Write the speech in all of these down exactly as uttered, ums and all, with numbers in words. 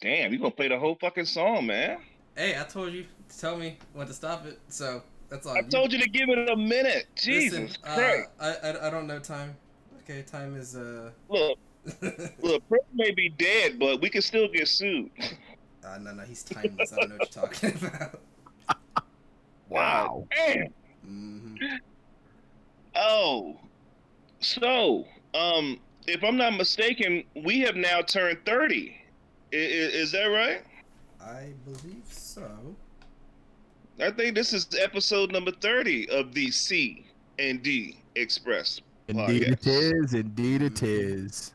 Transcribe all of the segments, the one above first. damn, you gonna play the whole fucking song, man. Hey, I told you to tell me when to stop it, so that's all. I you. told you to give it a minute. Jesus Listen, Christ. Uh, I, I I don't know time. Okay, time is uh. Look, look, Prince may be dead, but we can still get sued. Uh, no, no, he's timeless. I don't know what you're talking about. Wow. Damn. Mm-hmm. Oh, so um, if I'm not mistaken, we have now turned thirty. I- I- is that right? I believe so. I think this is episode number thirty of the C and D Express podcast. Indeed it is. Indeed it is.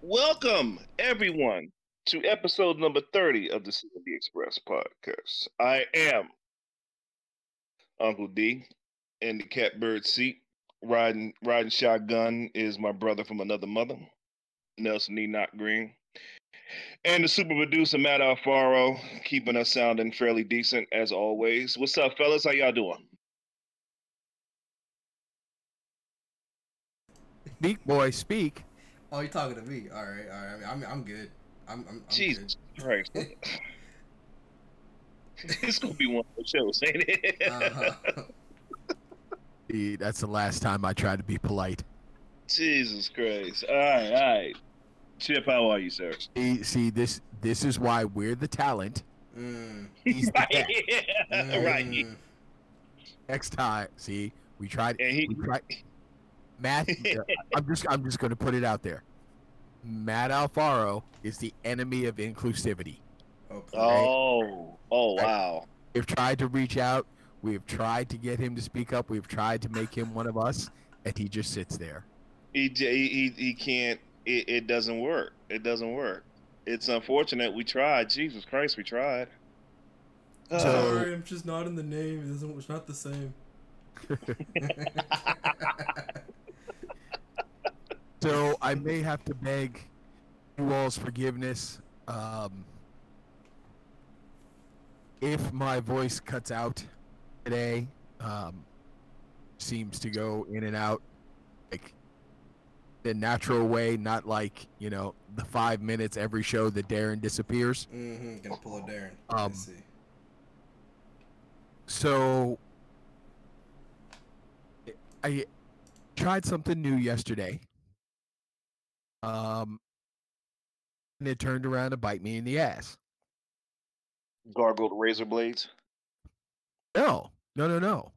Welcome, everyone, to episode number thirty of the C and D Express podcast. I am Uncle D in the catbird seat. Riding, riding shotgun is my brother from another mother, Nelson Enoch Green. And the super producer, Matt Alfaro, keeping us sounding fairly decent, as always. What's up, fellas? How y'all doing? Speak, boy, speak. Oh, you're talking to me. All right, all right. I'm, I'm good. I'm, I'm, I'm Jesus good. Christ. It's going to be one of those shows, ain't it? Uh-huh. Dude, that's the last time I tried to be polite. Jesus Christ. All right, all right. Chip, how are you, sir? See, see, this this is why we're the talent. Mm. He's right. The yeah. mm. right. Next time, see, we tried. He... We tried Matt, I'm just I'm just going to put it out there. Matt Alfaro is the enemy of inclusivity. Okay. Oh, oh, wow. We've tried to reach out. We've tried to get him to speak up. We've tried to make him one of us, and he just sits there. He he he can't. It, it doesn't work. It doesn't work. It's unfortunate. We tried. Jesus Christ, we tried. Uh, Sorry, I'm just not in the name. It doesn't. It's not the same. So I may have to beg you all's forgiveness. Um, if my voice cuts out today, um, seems to go in and out, like, the natural way, not like, you know, the five minutes every show that Darren disappears. Mm-hmm. Gonna pull a Darren. Um, I see. So I tried something new yesterday. Um, and it turned around to bite me in the ass. Gargled razor blades? No, no, no, no.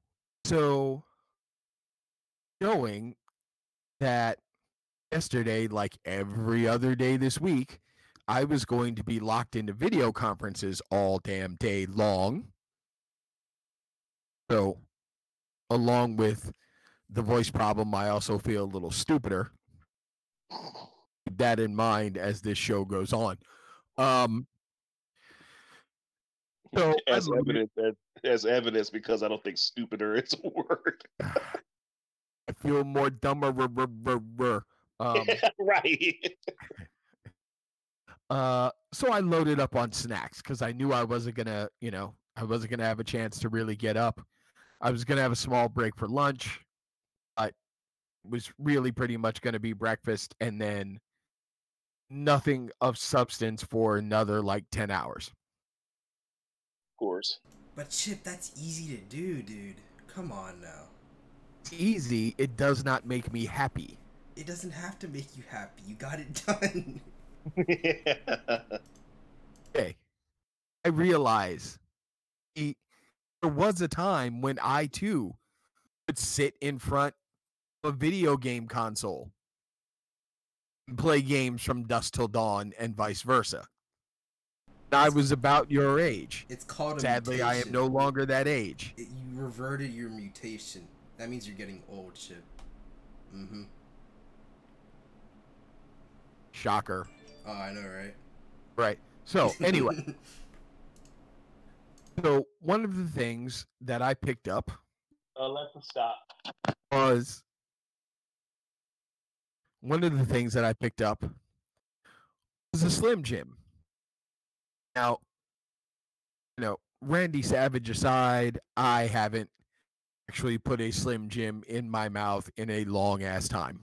So showing that yesterday, like every other day this week, I was going to be locked into video conferences all damn day long. So, along with the voice problem, I also feel a little stupider. Keep that in mind as this show goes on. Um, so as evidence, as, as evidence, because I don't think stupider is a word. I feel more dumber. R- r- r- r- Um, right. uh, so I loaded up on snacks because I knew I wasn't gonna, you know, I wasn't gonna have a chance to really get up. I was gonna have a small break for lunch. I was really pretty much gonna be breakfast and then nothing of substance for another like ten hours. Of course. But Chip, that's easy to do, dude. Come on now. It's easy. It does not make me happy. It doesn't have to make you happy. You got it done. Yeah. Okay. I realize it, there was a time when I, too, could sit in front of a video game console and play games from dusk till dawn and vice versa. And I was about your age. It's called a Sadly, mutation. I am no longer that age. It, you reverted your mutation. That means you're getting old, Chip. Mm-hmm. Shocker. Oh, I know, right? Right. So, anyway. So, one of the things that I picked up... Alexa, stop. ...was... One of the things that I picked up was a Slim Jim. Now, you know, Randy Savage aside, I haven't actually put a Slim Jim in my mouth in a long-ass time.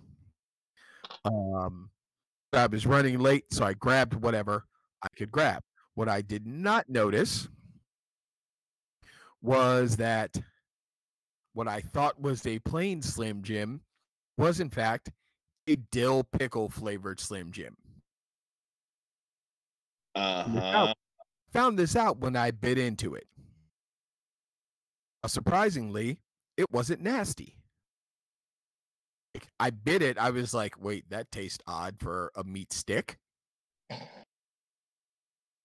Um... I was running late, so I grabbed whatever. I could grab. What I did not notice was that what I thought was a plain Slim Jim was, in fact, a dill pickle flavored Slim Jim. Uh-huh. Found this out when I bit into it. Now, surprisingly, it wasn't nasty. Like, I bit it. I was like, wait, that tastes odd for a meat stick.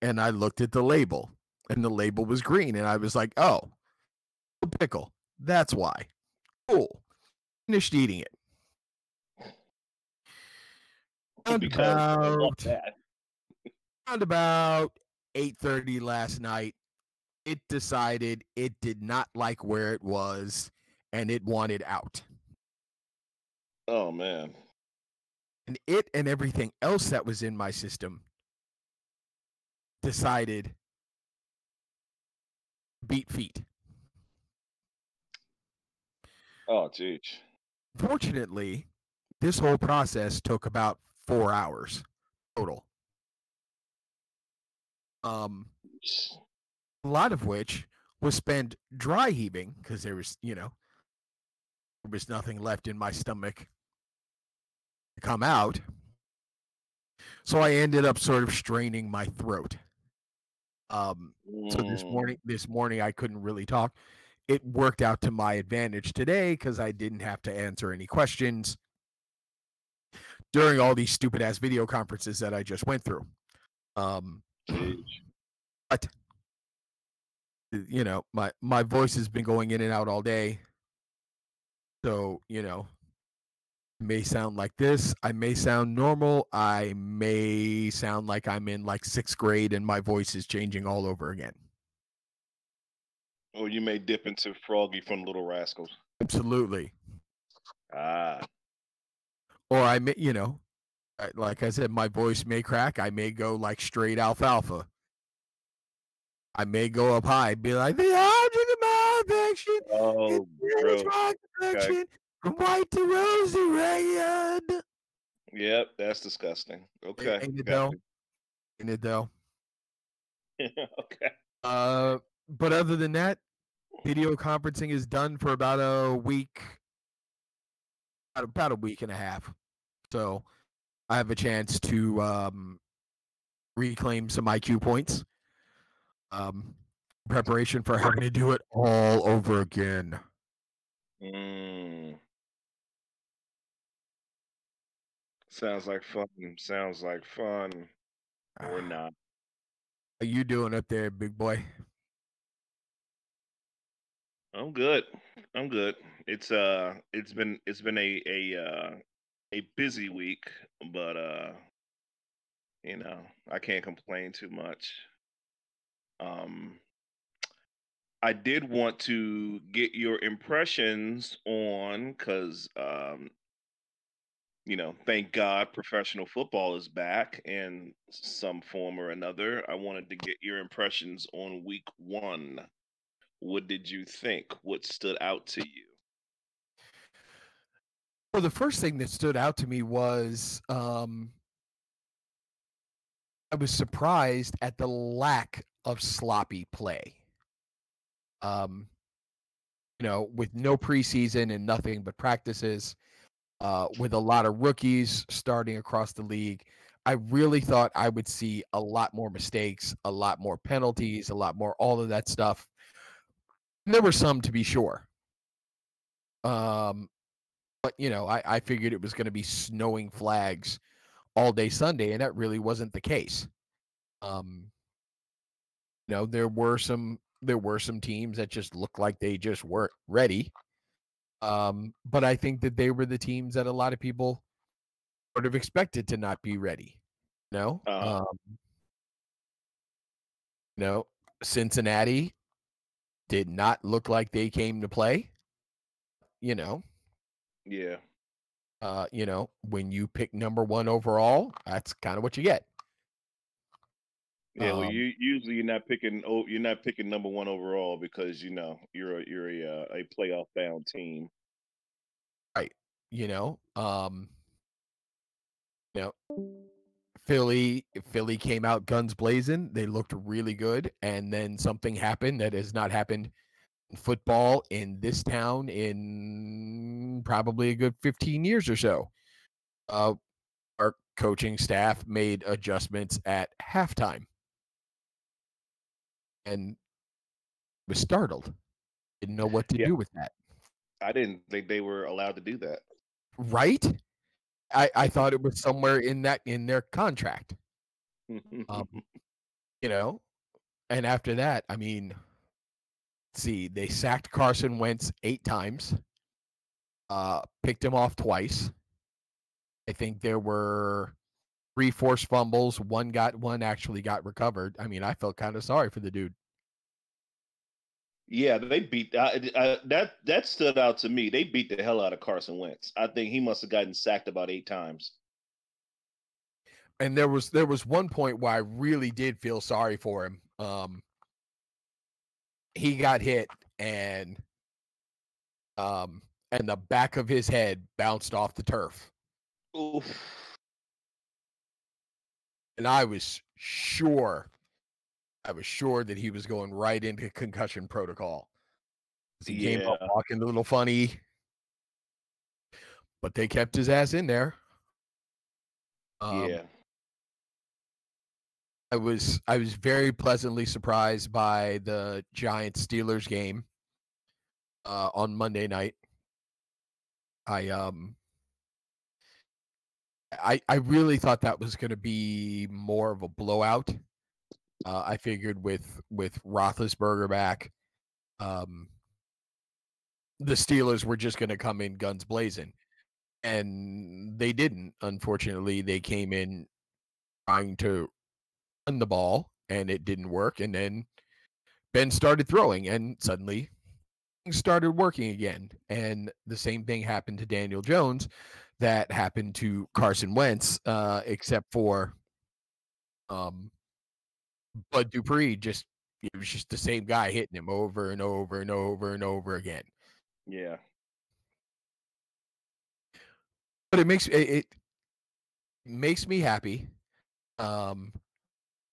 And I looked at the label, and the label was green. And I was like, oh, pickle. That's why. Cool. Finished eating it. Round about, round about eight thirty last night, it decided it did not like where it was, and it wanted out. Oh, man. And it and everything else that was in my system decided beat feet. Oh, geez. Fortunately, this whole process took about four hours total. Um, a lot of which was spent dry heaving because there was, you know, there was nothing left in my stomach to come out. So I ended up sort of straining my throat. Um, so this morning, this morning I couldn't really talk. It worked out to my advantage today because I didn't have to answer any questions during all these stupid-ass video conferences that I just went through. Um, but, you know, my, my voice has been going in and out all day. So, you know, it may sound like this. I may sound normal. I may sound like I'm in, like, sixth grade and my voice is changing all over again. Or you may dip into Froggy from Little Rascals. Absolutely. Ah. Or I may, you know, like I said, my voice may crack. I may go like straight alfalfa. I may go up high, be like the object of my affection. Oh, bro. From white to rosy red. Yep, that's disgusting. Okay. Ain't it though? Ain't it though? Okay. Uh. But other than that, video conferencing is done for about a week, about a week and a half. So I have a chance to um, reclaim some I Q points. Um, preparation for having to do it all over again. Mm. Sounds like fun. Sounds like fun. Or not. How you doing up there, big boy? I'm good. I'm good. It's uh, it's been it's been a a uh, a busy week, but uh, you know, I can't complain too much. Um, I did want to get your impressions on, because um, you know, thank God, professional football is back in some form or another. I wanted to get your impressions on week one. What did you think? What stood out to you? Well, the first thing that stood out to me was um, I was surprised at the lack of sloppy play. Um, you know, with no preseason and nothing but practices, uh, with a lot of rookies starting across the league, I really thought I would see a lot more mistakes, a lot more penalties, a lot more all of that stuff. There were some, to be sure. Um, but, you know, I, I figured it was going to be snowing flags all day Sunday, and that really wasn't the case. Um, you know, there were some there were some teams that just looked like they just weren't ready. Um, but I think that they were the teams that a lot of people sort of expected to not be ready. You know? Uh-huh. Um, you know, Cincinnati did not look like they came to play, you know. Yeah. Uh, you know, when you pick number one overall, that's kind of what you get. Yeah, um, well, you usually you're not picking oh, you're not picking number one overall because, you know, you're a, you're a a playoff bound team. Right. You know, um, you know, Philly, Philly came out guns blazing. They looked really good. And then something happened that has not happened in football in this town in probably a good fifteen years or so. Uh, our coaching staff made adjustments at halftime and was startled. Didn't know what to yeah. do with that. I didn't think they were allowed to do that. Right? I, I thought it was somewhere in that in their contract. um, you know? And after that, I mean, let's see, they sacked Carson Wentz eight times, uh, picked him off twice. I think there were three forced fumbles. One got one actually got recovered. I mean, I felt kind of sorry for the dude. Yeah, they beat I, I, that. That stood out to me. They beat the hell out of Carson Wentz. I think he must have gotten sacked about eight times. And there was there was one point where I really did feel sorry for him. Um, he got hit, and um, and the back of his head bounced off the turf. Oof. And I was sure. I was sure that he was going right into concussion protocol. He yeah. came up walking a little funny, but they kept his ass in there. Um, yeah, I was I was very pleasantly surprised by the Giants-Steelers game uh, on Monday night. I um, I I really thought that was going to be more of a blowout. Uh, I figured with with Roethlisberger back, um, the Steelers were just going to come in guns blazing, and they didn't. Unfortunately, they came in trying to run the ball, and it didn't work. And then Ben started throwing, and suddenly things started working again. And the same thing happened to Daniel Jones that happened to Carson Wentz, uh, except for um. Bud Dupree just it was just the same guy hitting him over and over and over and over again. Yeah. But it makes it, it makes me happy. Um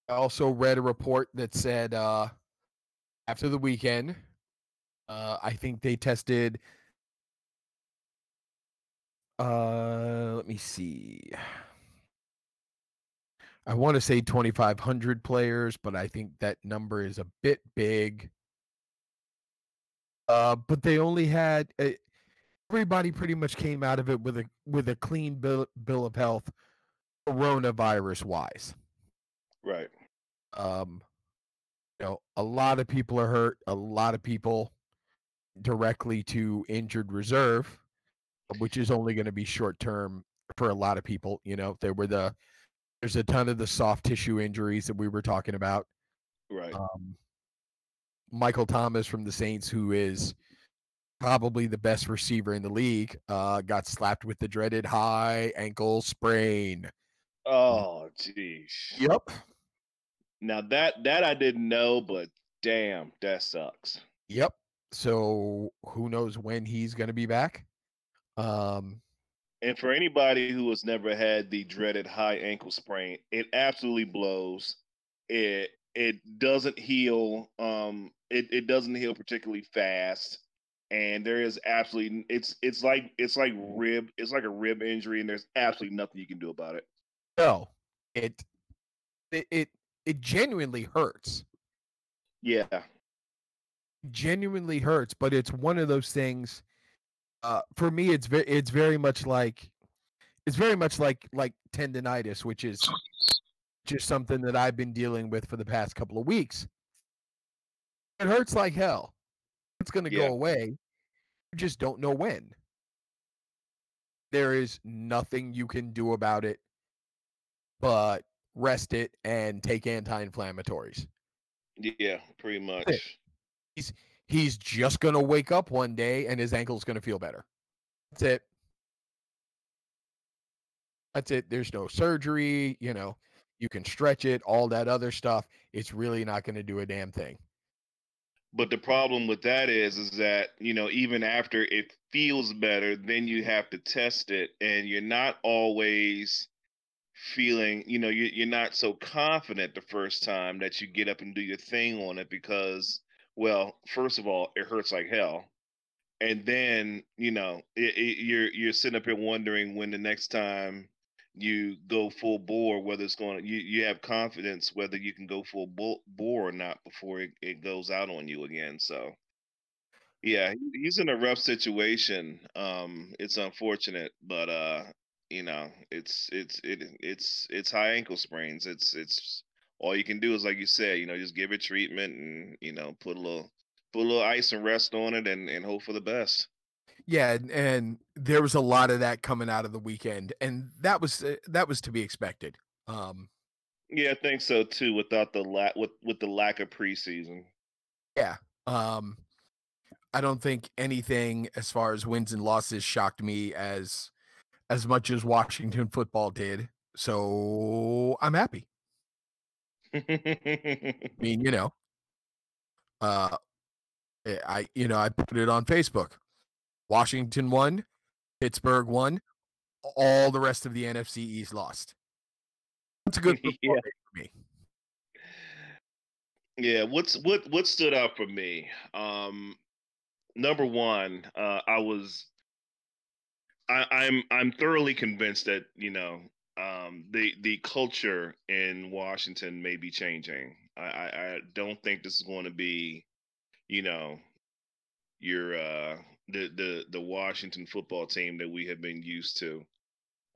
I also read a report that said uh after the weekend, uh I think they tested uh let me see. I want to say twenty-five hundred players, but I think that number is a bit big. Uh, but they only had uh, everybody pretty much came out of it with a with a clean bill, bill of health, coronavirus wise. Right. Um, you know, a lot of people are hurt. A lot of people directly to injured reserve, which is only going to be short term for a lot of people. You know, they were the There's a ton of the soft tissue injuries that we were talking about. Right. Um, Michael Thomas from the Saints, who is probably the best receiver in the league, uh, got slapped with the dreaded high ankle sprain. Oh, geez. Yep. Now that that I didn't know, but damn, that sucks. Yep. So who knows when he's going to be back? Um. And for anybody who has never had the dreaded high ankle sprain, it absolutely blows. It it doesn't heal. Um, it, it doesn't heal particularly fast. And there is absolutely it's it's like it's like rib it's like a rib injury, and there's absolutely nothing you can do about it. No, it it it, it genuinely hurts. Yeah, genuinely hurts. But it's one of those things. Uh, for me, it's very, it's very much like, it's very much like, like tendinitis, which is just something that I've been dealing with for the past couple of weeks. It hurts like hell. It's going to yeah. go away. You just don't know when. There is nothing you can do about it, but rest it and take anti-inflammatories. Yeah, pretty much. He's, He's just going to wake up one day and his ankle's going to feel better. That's it. That's it. There's no surgery. You know, you can stretch it, all that other stuff. It's really not going to do a damn thing. But the problem with that is, is that, you know, even after it feels better, then you have to test it. And you're not always feeling, you know, you're not so confident the first time that you get up and do your thing on it because, well, first of all, it hurts like hell. And then, you know, it, it, you're you're sitting up here wondering when the next time you go full bore, whether it's going to, you, you have confidence whether you can go full bore or not before it, it goes out on you again. So, yeah, he's in a rough situation. Um, it's unfortunate, but, uh, you know, it's it's it it's it's high ankle sprains. It's it's all you can do is, like you said, you know, just give it treatment and, you know, put a little. Put a little ice and rest on it and, and hope for the best. Yeah, and, and there was a lot of that coming out of the weekend, and that was uh, that was to be expected. Um, yeah, I think so too. Without the la- with with the lack of preseason. Yeah, um, I don't think anything as far as wins and losses shocked me as as much as Washington football did. So I'm happy. I mean, you know. Uh, I, you know, I put it on Facebook. Washington won, Pittsburgh won, all the rest of the N F C East lost. That's a good performance yeah. for me. Yeah, what's what what stood out for me? Um, number one, uh, I was, I, I'm I'm thoroughly convinced that you know um, the the culture in Washington may be changing. I, I, I don't think this is going to be. You know, your uh, the the the Washington football team that we have been used to.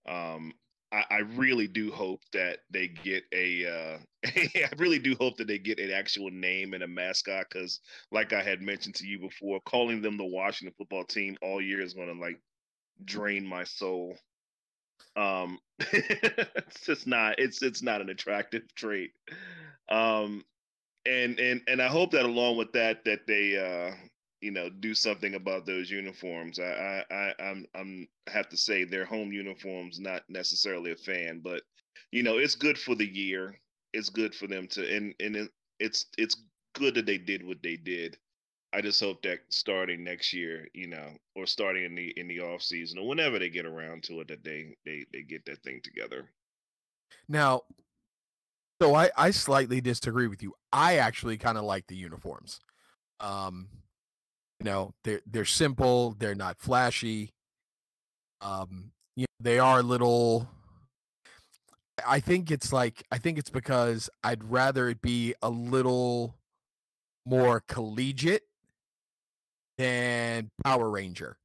Um, I, I really do hope that they get a. Uh, I really do hope that they get an actual name and a mascot because, like I had mentioned to you before, calling them the Washington football team all year is going to like drain my soul. Um, it's just not. It's it's not an attractive trait. Um. And and and I hope that along with that, that they uh, you know do something about those uniforms. I I I'm I'm have to say their home uniforms, not necessarily a fan, but you know it's good for the year. It's good for them to and and it, it's it's good that they did what they did. I just hope that starting next year, you know, or starting in the in the off season or whenever they get around to it, that they they they get that thing together. Now. So I, I slightly disagree with you. I actually kind of like the uniforms. Um, you know, they're they're simple. They're not flashy. Um, you know, they are little. I think it's like I think it's because I'd rather it be a little more collegiate than Power Ranger.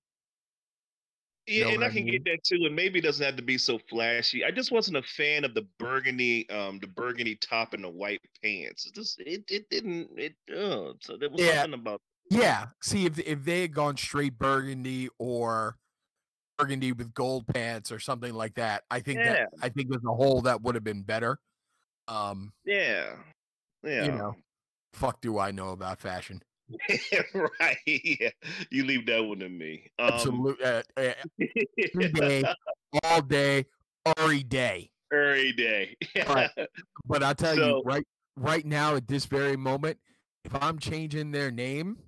Yeah, you know and I can I mean? get that too. And maybe it doesn't have to be so flashy. I just wasn't a fan of the burgundy, um, the burgundy top and the white pants. It just it, it didn't it. Uh, so there was yeah. nothing about. Yeah, see if if they had gone straight burgundy or burgundy with gold pants or something like that, I think yeah. that I think as a whole that would have been better. Um, yeah, yeah. You know, fuck do I know about fashion? Right, yeah. You leave that one to me. Um, Absolutely, uh, uh, every day, all day, every day, every day. Yeah. But, but I'll tell so, you, right, right now at this very moment, if I'm changing their name,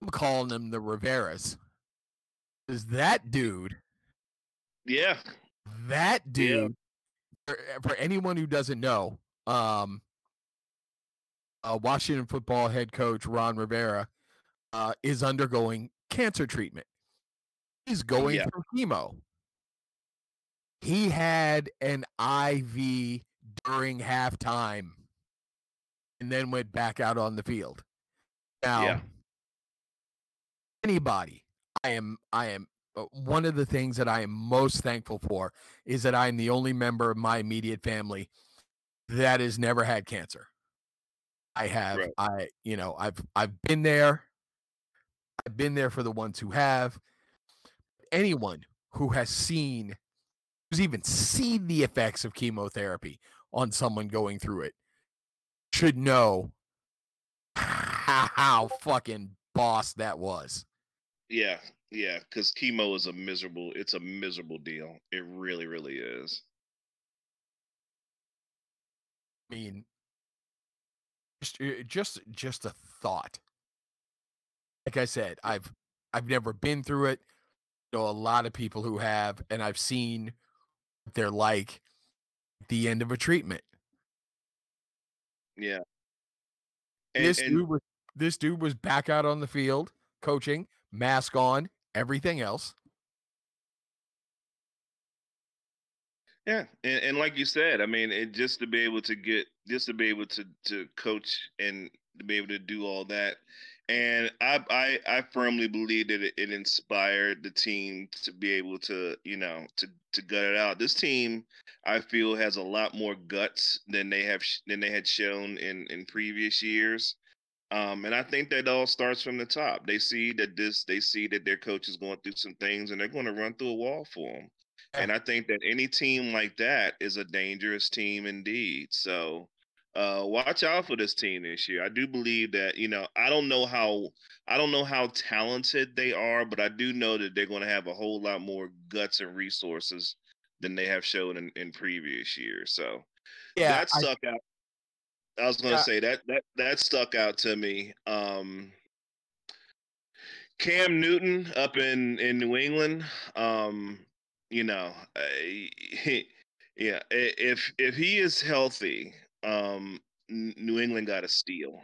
I'm calling them the Riveras. Is that dude? Yeah, that dude. Yeah. For, for anyone who doesn't know, um. Uh, Washington football head coach Ron Rivera uh, is undergoing cancer treatment. He's going yeah. through chemo. He had an I V during halftime and then went back out on the field. Now, yeah. anybody, I am, I am, uh, one of the things that I am most thankful for is that I'm the only member of my immediate family that has never had cancer. I have, right. I, you know, I've, I've been there. I've been there for the ones who have. Anyone who has seen, who's even seen the effects of chemotherapy on someone going through it should know how fucking boss that was. Yeah. Yeah. Cause chemo is a miserable, it's a miserable deal. It really, really is. I mean, Just, just, just a thought. Like I said, I've, I've never been through it. I know a lot of people who have, and I've seen they're like the end of a treatment. Yeah. And, this and, dude was this dude was back out on the field, coaching, mask on, everything else. Yeah, and, and like you said, I mean, it just to be able to get, just to be able to, to coach and to be able to do all that, and I I, I firmly believe that it, it inspired the team to be able to, you know, to, to gut it out. This team, I feel, has a lot more guts than they have than they had shown in, in previous years, um, and I think that all starts from the top. They see that this, they see that their coach is going through some things, and they're going to run through a wall for them. And I think that any team like that is a dangerous team indeed. So uh, watch out for this team this year. I do believe that, you know, I don't know how I don't know how talented they are, but I do know that they're going to have a whole lot more guts and resources than they have shown in, in previous years. So yeah, that stuck I, out. I was going to yeah. say that that that stuck out to me. Um, Cam Newton up in, in New England. Um, You know, uh, he, yeah. If if he is healthy, um, New England got a steal.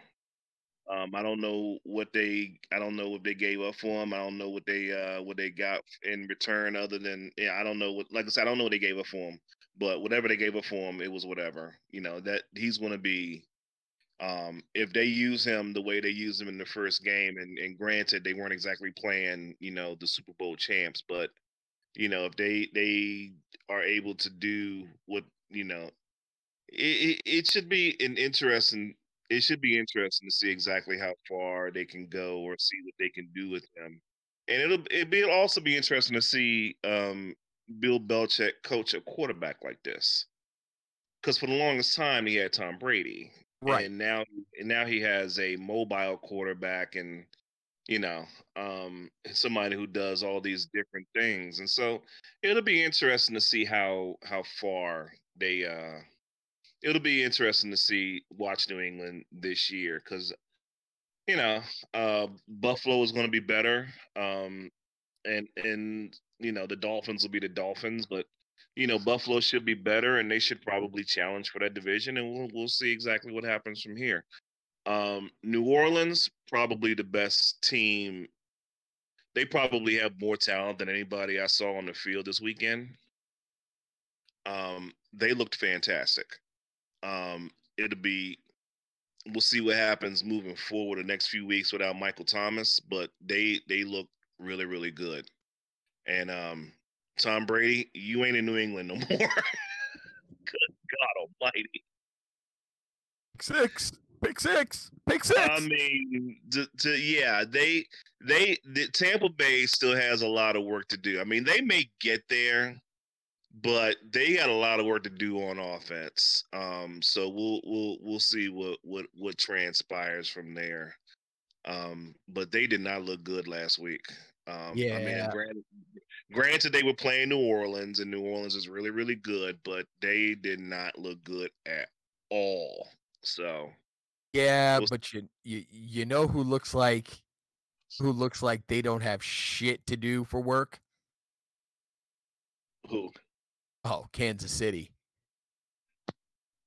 Um, I don't know what they. I don't know what they gave up for him. I don't know what they uh, what they got in return. Other than yeah, I don't know what. Like I said, I don't know what they gave up for him. But whatever they gave up for him, it was whatever. You know that he's going to be. Um, if they use him the way they used him in the first game, and, and granted they weren't exactly playing, you know, the Super Bowl champs, but. You know, if they they are able to do what, you know, it, it it should be an interesting. It should be interesting to see exactly how far they can go or see what they can do with them. And it'll it be it'll also be interesting to see um, Bill Belichick coach a quarterback like this, because for the longest time he had Tom Brady, right? And now and now he has a mobile quarterback and. You know, um, somebody who does all these different things, and so it'll be interesting to see how how far they. Uh, it'll be interesting to see watch New England this year because, you know, uh, Buffalo is going to be better, um, and and you know the Dolphins will be the Dolphins, but you know Buffalo should be better, and they should probably challenge for that division, and we'll we'll see exactly what happens from here. Um, New Orleans, probably the best team. They probably have more talent than anybody I saw on the field this weekend. Um, they looked fantastic. Um, it'll be, we'll see what happens moving forward the next few weeks without Michael Thomas, but they, they look really, really good. And, um, Tom Brady, you ain't in New England no more. Good God almighty. Six. Pick six, pick six. I mean, to, to, yeah, they, they, the Tampa Bay still has a lot of work to do. I mean, they may get there, but they got a lot of work to do on offense. Um, so we'll, we'll, we'll see what, what, what transpires from there. Um, but they did not look good last week. Um, yeah. I mean, granted, granted, they were playing New Orleans, and New Orleans is really, really good, but they did not look good at all. So. Yeah, but you, you you know who looks like who looks like they don't have shit to do for work? Who? Oh, Kansas City.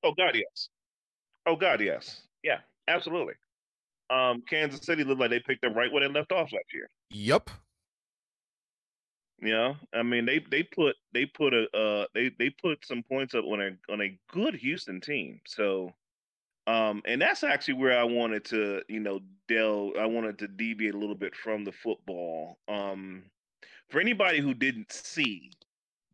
Oh God, yes. Oh God, yes. Yeah, absolutely. Um, Kansas City looked like they picked up right where they left off last year. Yep. Yeah, I mean they, they put they put a uh they, they put some points up on a on a good Houston team, so. Um, and that's actually where I wanted to, you know, delve. I wanted to deviate a little bit from the football. Um, for anybody who didn't see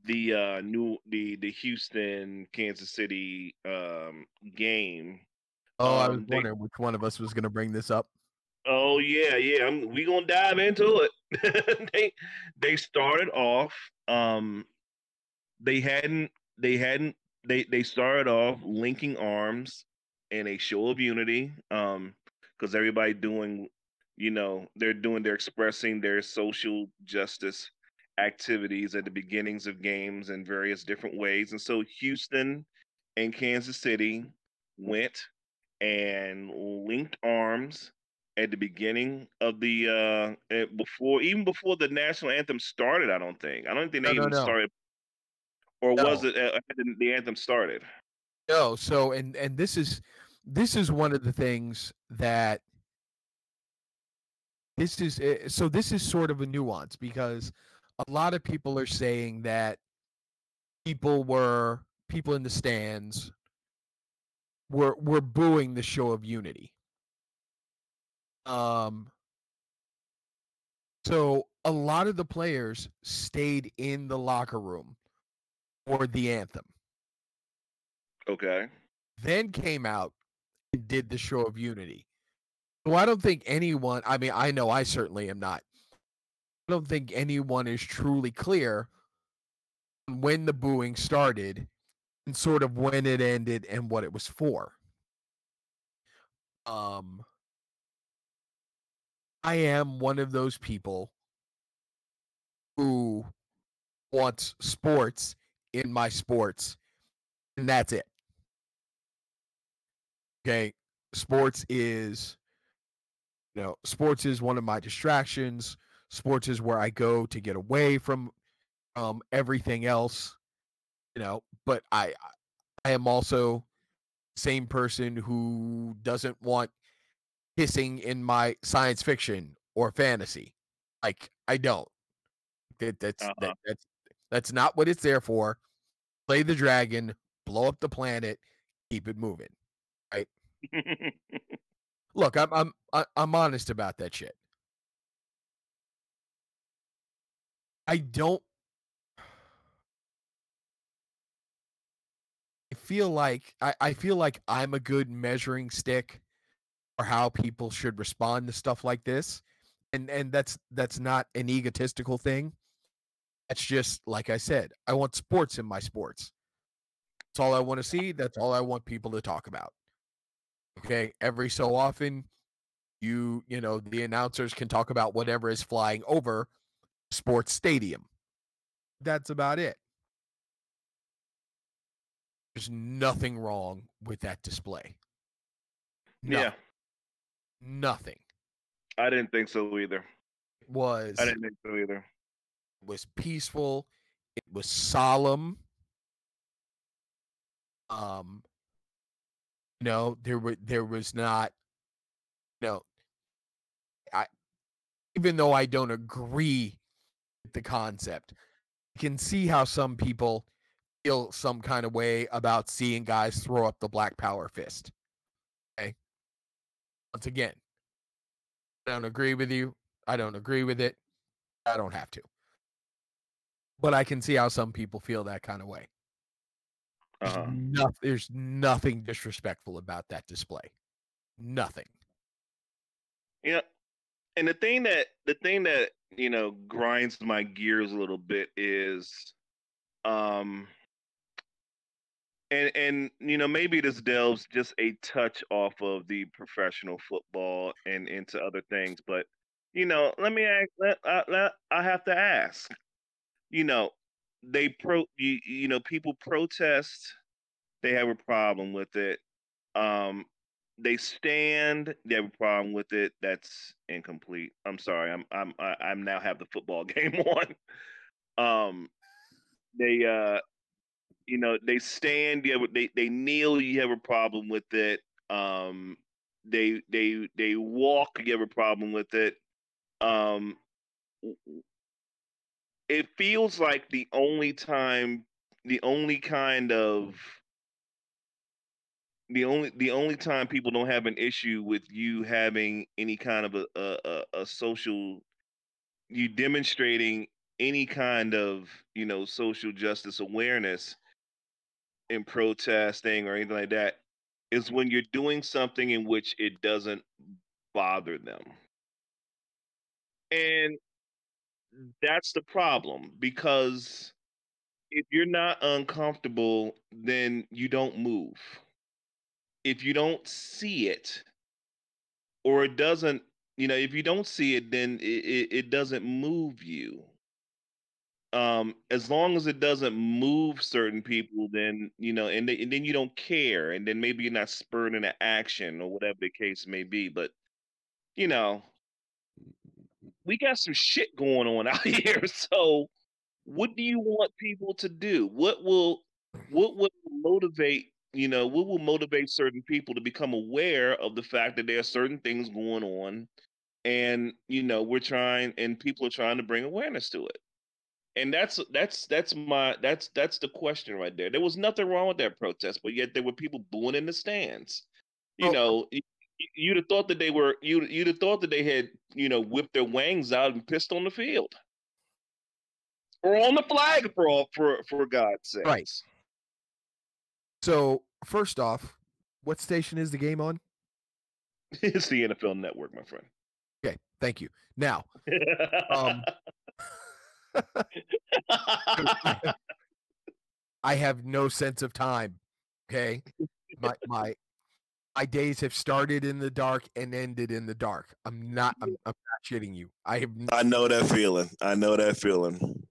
the uh, new the the Houston Kansas City um, game, oh, um, I was they, wondering which one of us was going to bring this up. Oh yeah, yeah, I'm, we gonna dive into it. they they started off. Um, they hadn't. They hadn't. They they started off linking arms. And a show of unity, um, because everybody doing, you know, they're doing, they're expressing their social justice activities at the beginnings of games in various different ways. And so Houston and Kansas City went and linked arms at the beginning of the, uh, before, even before the national anthem started, I don't think. I don't think they no, even no, no. started. Or no. was it uh, the anthem started? No. So, and and this is this is one of the things that this is. So this is sort of a nuance, because a lot of people are saying that people were people in the stands were were booing the show of unity. Um. So a lot of the players stayed in the locker room for the anthem. Okay. Then came out and did the show of unity. So I don't think anyone, I mean, I know I certainly am not. I don't think anyone is truly clear when the booing started and sort of when it ended and what it was for. Um, I am one of those people who wants sports in my sports, and that's it. Okay, sports is, you know, sports is one of my distractions. Sports is where I go to get away from um, everything else, you know. But I, I am also the same person who doesn't want kissing in my science fiction or fantasy. Like, I don't. That, that's uh-huh. that, that's that's not what it's there for. Play the dragon, blow up the planet, keep it moving. Right? Look, I'm I'm I'm honest about that shit. I don't. I feel like I, I feel like I'm a good measuring stick for how people should respond to stuff like this, and and that's that's not an egotistical thing. That's just, like I said, I want sports in my sports. That's all I want to see. That's all I want people to talk about. Okay, every so often, you you know the announcers can talk about whatever is flying over sports stadium. That's about it. There's nothing wrong with that display. No, yeah, nothing. I didn't think so either. It was I didn't think so either. It was peaceful. It was solemn. Um, you know, there were there was not. You know, I even though I don't agree with the concept, I can see how some people feel some kind of way about seeing guys throw up the Black Power fist. Okay. Once again, I don't agree with you. I don't agree with it. I don't have to. But I can see how some people feel that kind of way. There's, uh-huh. no, there's nothing disrespectful about that display. Nothing. Yeah. And the thing that the thing that, you know, grinds my gears a little bit is um and and you know, maybe this delves just a touch off of the professional football and into other things, but you know, let me ask I, I, I have to ask. You know, they pro. You, you know, people protest. They have a problem with it. Um, they stand. They have a problem with it. That's incomplete. I'm sorry. I'm I'm I'm now have the football game on. Um, they uh, you know, they stand. You have, they they kneel. You have a problem with it. Um, they they they walk. You have a problem with it. Um. It feels like the only time, the only kind of, the only the only time people don't have an issue with you having any kind of a a, a social, you demonstrating any kind of, you know, social justice awareness in protesting or anything like that, is when you're doing something in which it doesn't bother them. And that's the problem, because if you're not uncomfortable, then you don't move. If you don't see it, or it doesn't, you know, if you don't see it, then it, it, it doesn't move you. Um, as long as it doesn't move certain people, then, you know, and, they, and then you don't care. And then maybe you're not spurred into action or whatever the case may be. But, you know, we got some shit going on out here, so what do you want people to do? What will what will motivate, you know, what will motivate certain people to become aware of the fact that there are certain things going on, and, you know, we're trying and people are trying to bring awareness to it. And that's that's that's my that's that's the question right there. There was nothing wrong with that protest, but yet there were people booing in the stands. You oh. know, you'd have thought that they were you you'd have thought that they had, you know, whipped their wangs out and pissed on the field or on the flag for all, for for God's sake. Right. So first off, what station is the game on? It's the N F L Network, my friend. Okay, thank you. Now. um, I have no sense of time. Okay, my my my days have started in the dark and ended in the dark. I'm not. I'm, I'm not shitting you. I have. No- I know that feeling. I know that feeling.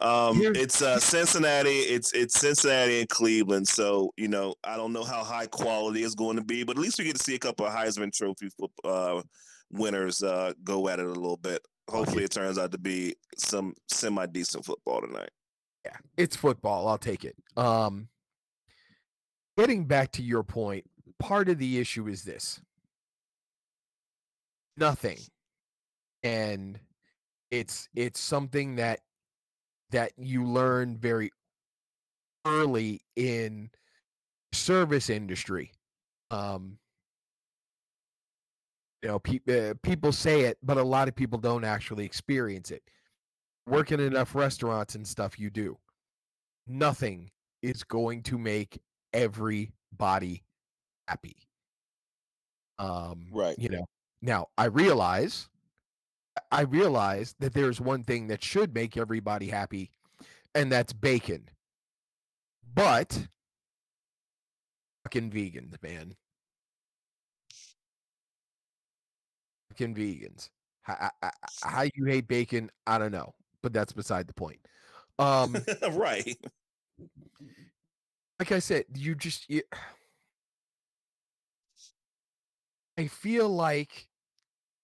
um, it's uh, Cincinnati. It's it's Cincinnati and Cleveland. So, you know, I don't know how high quality it's going to be, but at least we get to see a couple of Heisman Trophy uh, winners uh, go at it a little bit. Hopefully it turns out to be some semi-decent football tonight. Yeah, it's football. I'll take it. Um, getting back to your point, part of the issue is this. Nothing. And it's it's something that that you learn very early in service industry. Um You know, pe- uh, people say it, but a lot of people don't actually experience it. Working enough restaurants and stuff, you do. Nothing is going to make everybody happy. Um, right. You know. Now, I realize, I realize that there's one thing that should make everybody happy, and that's bacon. But fucking vegans, man. Vegans, how, how, how you hate bacon, I don't know, but that's beside the point. Um, right? Like I said, you just. You, I feel like,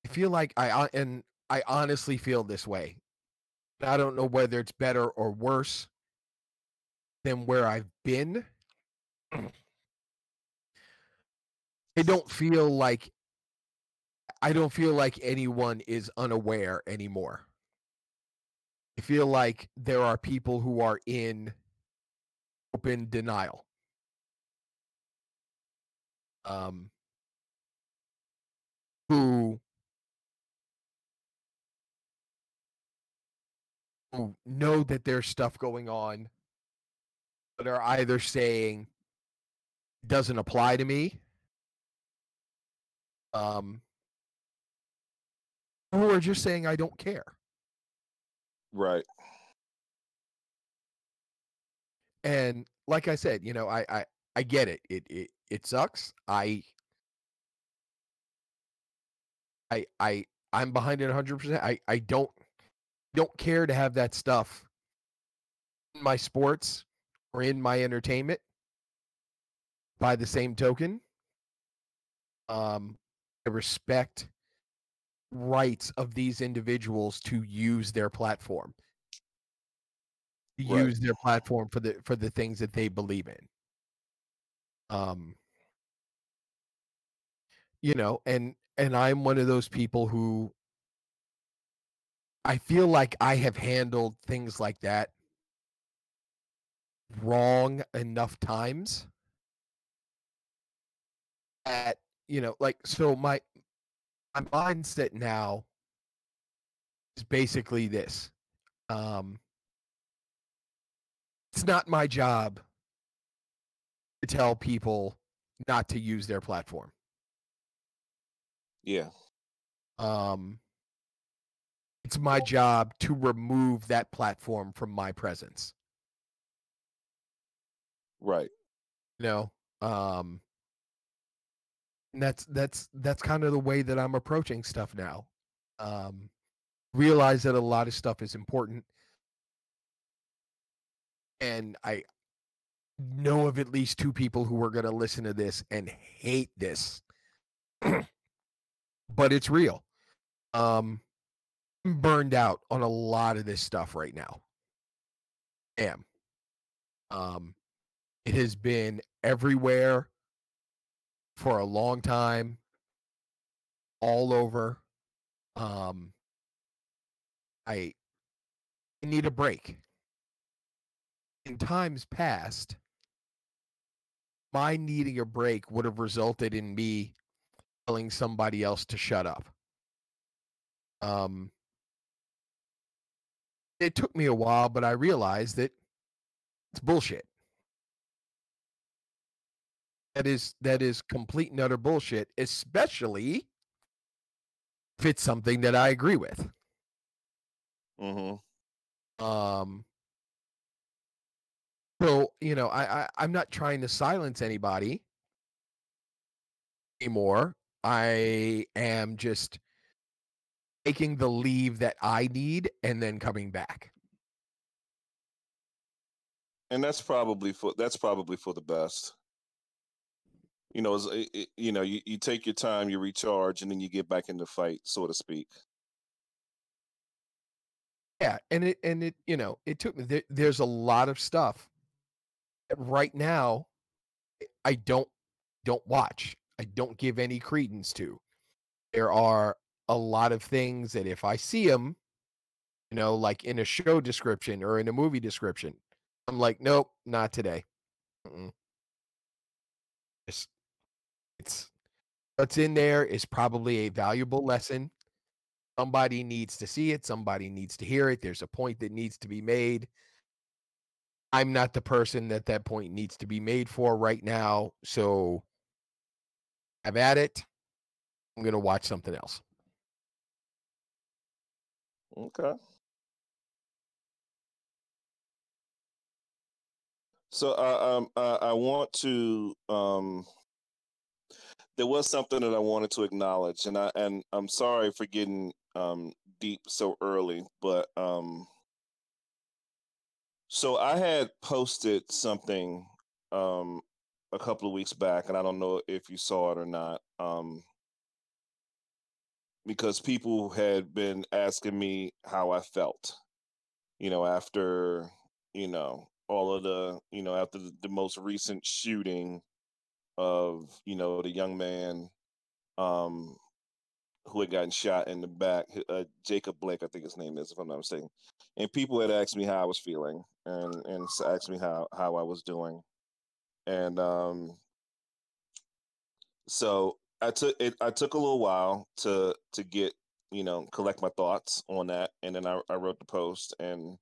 I feel like I and I honestly feel this way. I don't know whether it's better or worse than where I've been. I don't feel like. I don't feel like anyone is unaware anymore. I feel like there are people who are in open denial. Um, who, who know that there's stuff going on, but are either saying, it doesn't apply to me. Um, Who are just saying, I don't care. Right. And like I said, you know, I, I, I get it. It, it, it sucks. I, I, I, I'm behind it a hundred percent. I, I don't, don't care to have that stuff in my sports or in my entertainment. By the same token, um, I respect rights of these individuals to use their platform, to right. use their platform for the for the things that they believe in. Um, you know, and and I'm one of those people who I feel like I have handled things like that wrong enough times that, you know, like, so my. My mindset now is basically this. Um, it's not my job to tell people not to use their platform. Yeah. Um, it's my job to remove that platform from my presence. Right. You know, um, And that's that's that's kind of the way that I'm approaching stuff now. Um, realize that a lot of stuff is important, and I know of at least two people who are going to listen to this and hate this, but it's real. Um, I'm burned out on a lot of this stuff right now. am. Um, it has been everywhere for a long time, all over. Um, I need a break. In times past, my needing a break would have resulted in me telling somebody else to shut up. Um, it took me a while, but I realized that it's bullshit. That is that is complete and utter bullshit, especially if it's something that I agree with. Mm-hmm. Um. So, you know, I, I I'm not trying to silence anybody anymore. I am just taking the leave that I need and then coming back. And that's probably for that's probably for the best. You know, it, it, you know, you, you take your time, you recharge, and then you get back in the fight, so to speak. Yeah, and it and it you know it took me. There, there's a lot of stuff right now I don't don't watch. I don't give any credence to. There are a lot of things that if I see them, you know, like in a show description or in a movie description, I'm like, nope, not today. Mm-mm. It's, it's what's in there is probably a valuable lesson. Somebody needs to see it. Somebody needs to hear it. There's a point that needs to be made. I'm not the person that that point needs to be made for right now. So I've at it. I'm going to watch something else. Okay. So I, um, I, I want to. Um, there was something that I wanted to acknowledge, and I and I'm sorry for getting um, deep so early, but um, so I had posted something um, a couple of weeks back, and I don't know if you saw it or not, um, because people had been asking me how I felt, you know, after you know. all of the, you know, after the, the most recent shooting of, you know, the young man um, who had gotten shot in the back, uh, Jacob Blake, I think his name is, if I'm not mistaken. And people had asked me how I was feeling and, and asked me how, how I was doing. And um, so I took it, I took a little while to, to get, you know, collect my thoughts on that. And then I, I wrote the post and,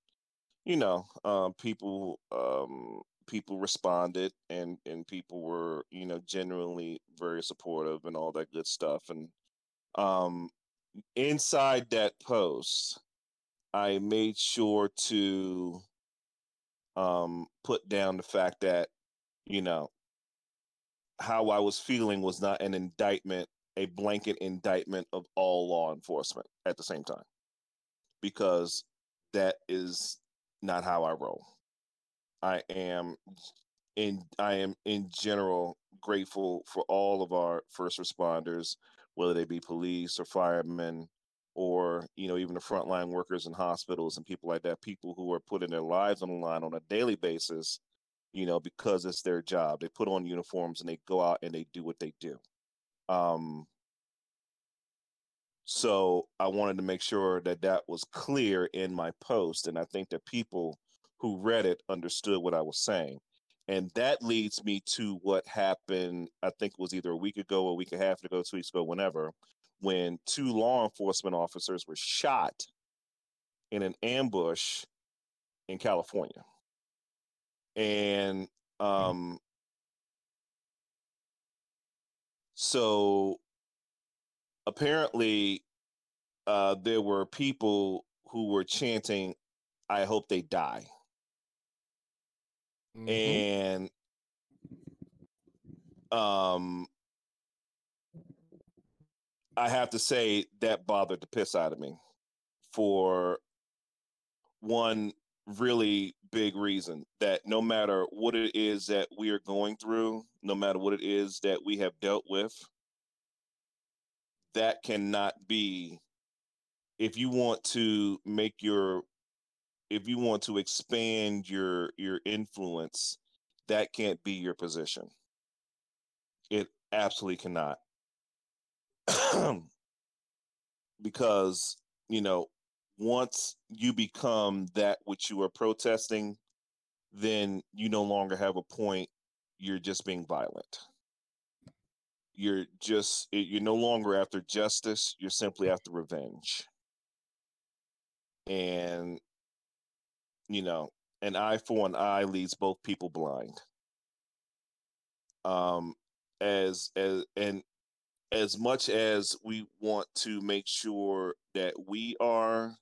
you know, um, people um, people responded and, and people were, you know, genuinely very supportive and all that good stuff. And um, inside that post, I made sure to um, put down the fact that, you know, how I was feeling was not an indictment, a blanket indictment of all law enforcement at the same time, because that is not how I roll. I am in. I am in general grateful for all of our first responders, whether they be police or firemen, or you know even the frontline workers in hospitals and people like that. People who are putting their lives on the line on a daily basis, you know, because it's their job. They put on uniforms and they go out and they do what they do. Um. So I wanted to make sure that that was clear in my post. And I think that people who read it understood what I was saying. And that leads me to what happened, I think it was either a week ago, a week and a half ago, two weeks ago, whenever, when two law enforcement officers were shot in an ambush in California. And um, so... Apparently, uh, there were people who were chanting, "I hope they die." Mm-hmm. And um, I have to say that bothered the piss out of me for one really big reason, that no matter what it is that we are going through, no matter what it is that we have dealt with, that cannot be, if you want to make your if you want to expand your your influence, that can't be your position. It absolutely cannot. Because, you know, once you become that which you are protesting, then you no longer have a point. You're just being violent. You're just, you're no longer after justice. You're simply after revenge. And, you know, an eye for an eye leads both people blind. Um, as, as, and as much as we want to make sure that we are,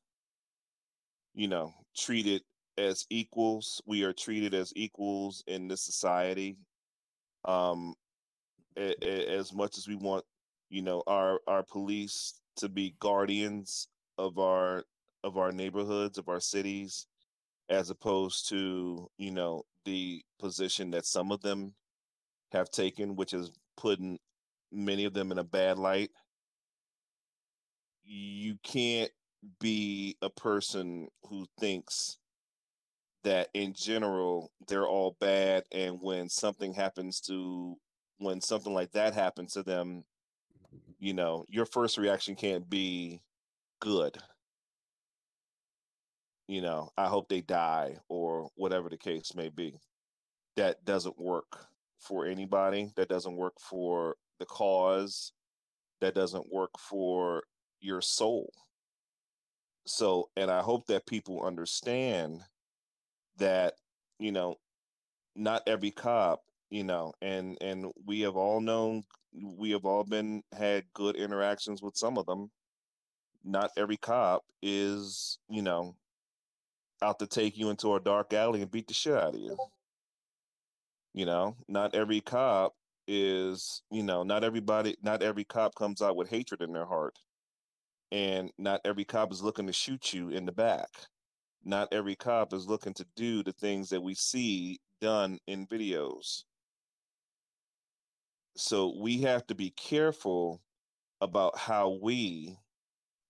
you know, treated as equals, we are treated as equals in this society. Um, a, a, as much as we want, you know, our, our police to be guardians of our, of our neighborhoods, of our cities, as opposed to, you know, the position that some of them have taken, which is putting many of them in a bad light. You can't be a person who thinks that in general they're all bad, and when something happens to, when something like that happens to them, you know, your first reaction can't be good. You know, I hope they die, or whatever the case may be. That doesn't work for anybody. That doesn't work for the cause. That doesn't work for your soul. So, and I hope that people understand that, you know, not every cop, you know, and, and we have all known, we have all been, had good interactions with some of them. Not every cop is, you know, out to take you into a dark alley and beat the shit out of you. You know, not every cop is, you know, not everybody, not every cop comes out with hatred in their heart. And not every cop is looking to shoot you in the back. Not every cop is looking to do the things that we see done in videos. So we have to be careful about how we,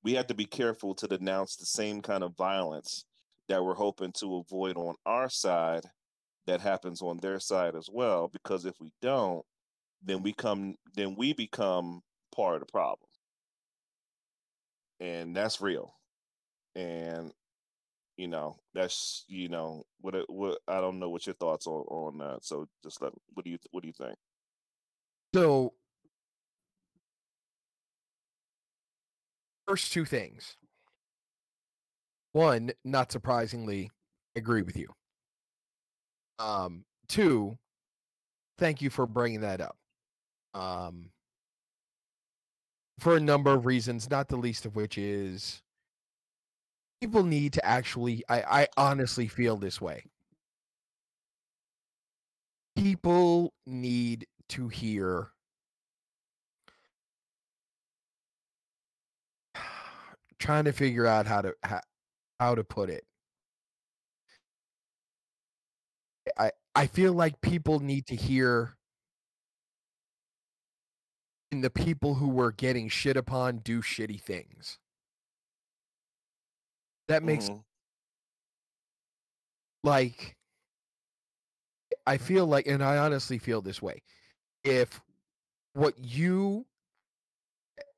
we have to be careful to denounce the same kind of violence that we're hoping to avoid on our side, that happens on their side as well. Because if we don't, then we come, then we become part of the problem. And that's real. And, you know, that's, you know, what, what, I don't know what your thoughts on, on that. So just let, what do you, what do you think? So first two things. One, not surprisingly, agree with you. Um, two, thank you for bringing that up. Um, for a number of reasons, not the least of which is people need to actually, I, I honestly feel this way. People need to hear trying to figure out how to, how, How to put it. I I feel like people need to hear, and the people who were getting shit upon do shitty things. That makes mm-hmm. like I feel like, and I honestly feel this way. If what you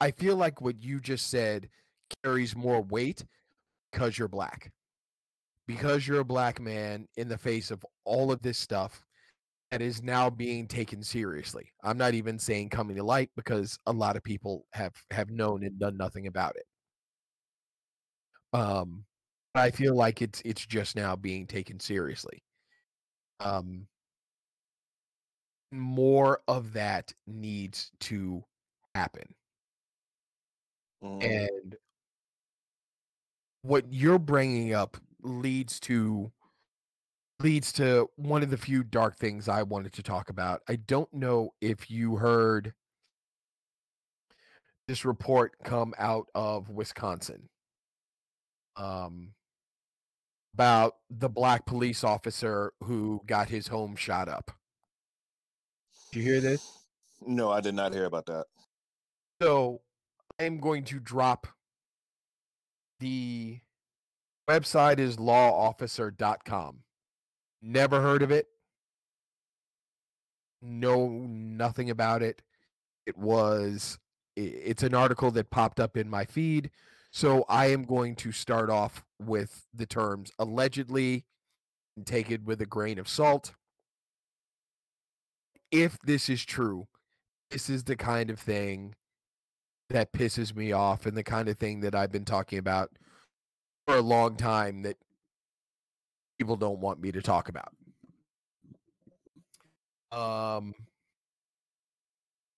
I feel like what you just said carries more weight. Because you're black, because you're a black man in the face of all of this stuff that is now being taken seriously. I'm not even saying coming to light, because a lot of people have, have known and done nothing about it. Um, I feel like it's, it's just now being taken seriously. Um, more of that needs to happen. Mm. And what you're bringing up leads to leads to one of the few dark things I wanted to talk about. I don't know if you heard this report come out of Wisconsin um, about the black police officer who got his home shot up. Did you hear this? No, I did not hear about that. So I'm going to drop the Website is law officer dot com. Never heard of it. Know nothing about it. It was, it's an article that popped up in my feed. So I am going to start off with the terms allegedly and take it with a grain of salt. If this is true, this is the kind of thing that pisses me off and the kind of thing that I've been talking about for a long time that people don't want me to talk about. Um,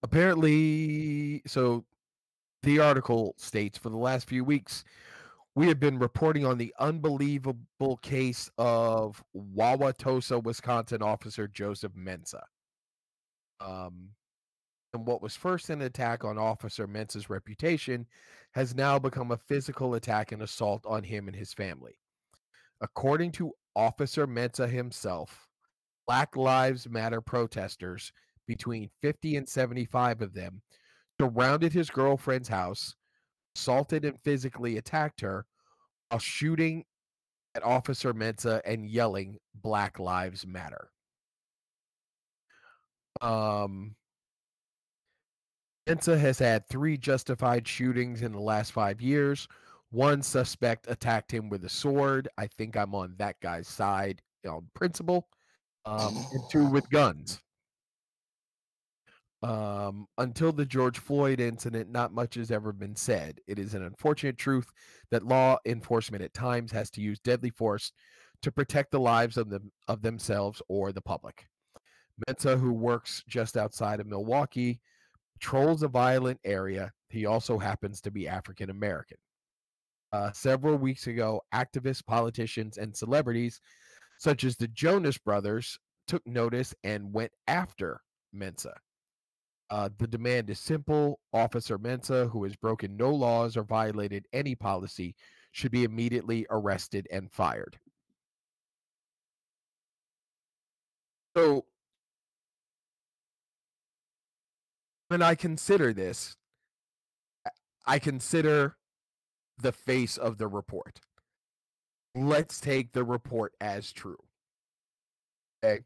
apparently, so the article states, for the last few weeks, we have been reporting on the unbelievable case of Wauwatosa, Wisconsin officer Joseph Mensah. Um, and what was first an attack on Officer Mensah's reputation has now become a physical attack and assault on him and his family. According to Officer Mensah himself, Black Lives Matter protesters, between fifty and seventy-five of them, surrounded his girlfriend's house, assaulted and physically attacked her, while shooting at Officer Mensah and yelling, "Black Lives Matter." Um, Mensah has had three justified shootings in the last five years. One suspect attacked him with a sword. I think I'm on that guy's side on principle. Um, and two with guns. Um, until the George Floyd incident, not much has ever been said. It is an unfortunate truth that law enforcement at times has to use deadly force to protect the lives of them, of themselves or the public. Mensah, who works just outside of Milwaukee, patrols a violent area. He also happens to be African American. Uh, several weeks ago, activists, politicians, and celebrities, such as the Jonas Brothers, took notice and went after Mensah. Uh, the demand is simple. Officer Mensah, who has broken no laws or violated any policy, should be immediately arrested and fired. So, when I consider this, I consider the face of the report. Let's take the report as true. Okay.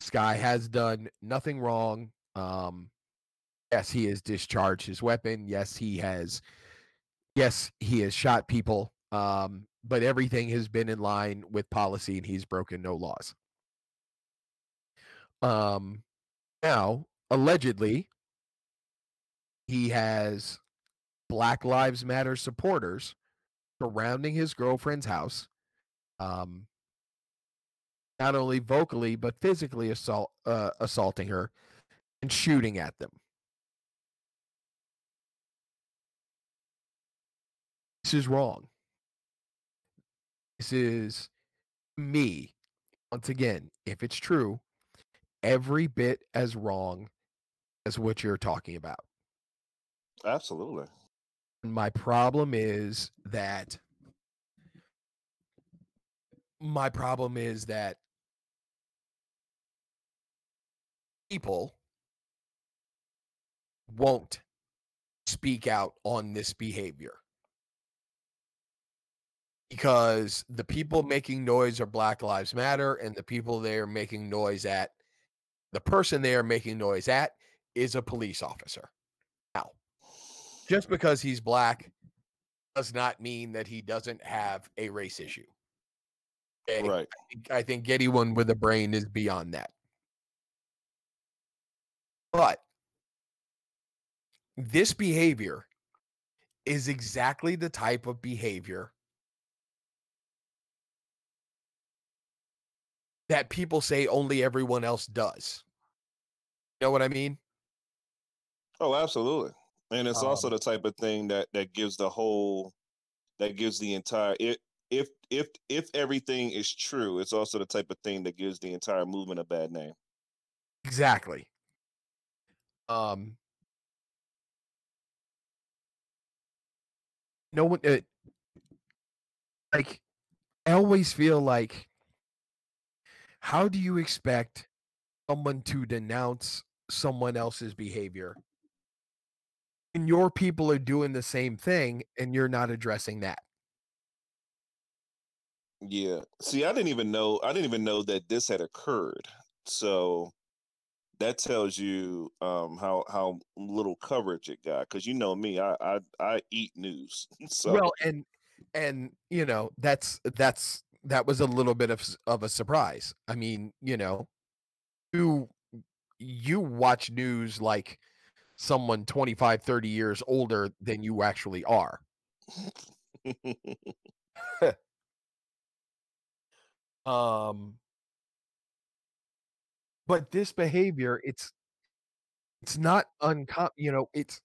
This guy has done nothing wrong. Um, yes, he has discharged his weapon. Yes, he has. Yes, he has shot people. Um, but everything has been in line with policy and he's broken no laws. Um, now, allegedly, he has Black Lives Matter supporters surrounding his girlfriend's house, um, not only vocally but physically assault, uh, assaulting her and shooting at them. This is wrong. This is me. Once again, if it's true, every bit as wrong as what you're talking about. Absolutely. My problem is that my problem is that people won't speak out on this behavior because the people making noise are Black Lives Matter, and the people they are making noise at, the person they are making noise at, is a police officer. Now, just because he's black does not mean that he doesn't have a race issue. Okay? Right. I think, I think anyone with a brain is beyond that. But this behavior is exactly the type of behavior that people say only everyone else does. You know what I mean? Oh, absolutely. And it's um, also the type of thing that, that gives the whole, that gives the entire, if, if, if, if everything is true, it's also the type of thing that gives the entire movement a bad name. Exactly. Um, no one, it, like, I always feel like, how do you expect someone to denounce someone else's behavior and your people are doing the same thing and you're not addressing that? Yeah. See, I didn't even know. I didn't even know that this had occurred. So that tells you um, how how little coverage it got. Because you know me, I I, I eat news. So. Well, and and you know that's that's that was a little bit of of a surprise. I mean, you know, you you watch news like someone twenty-five, thirty years older than you actually are. um but this behavior, it's it's not uncommon. You know, it's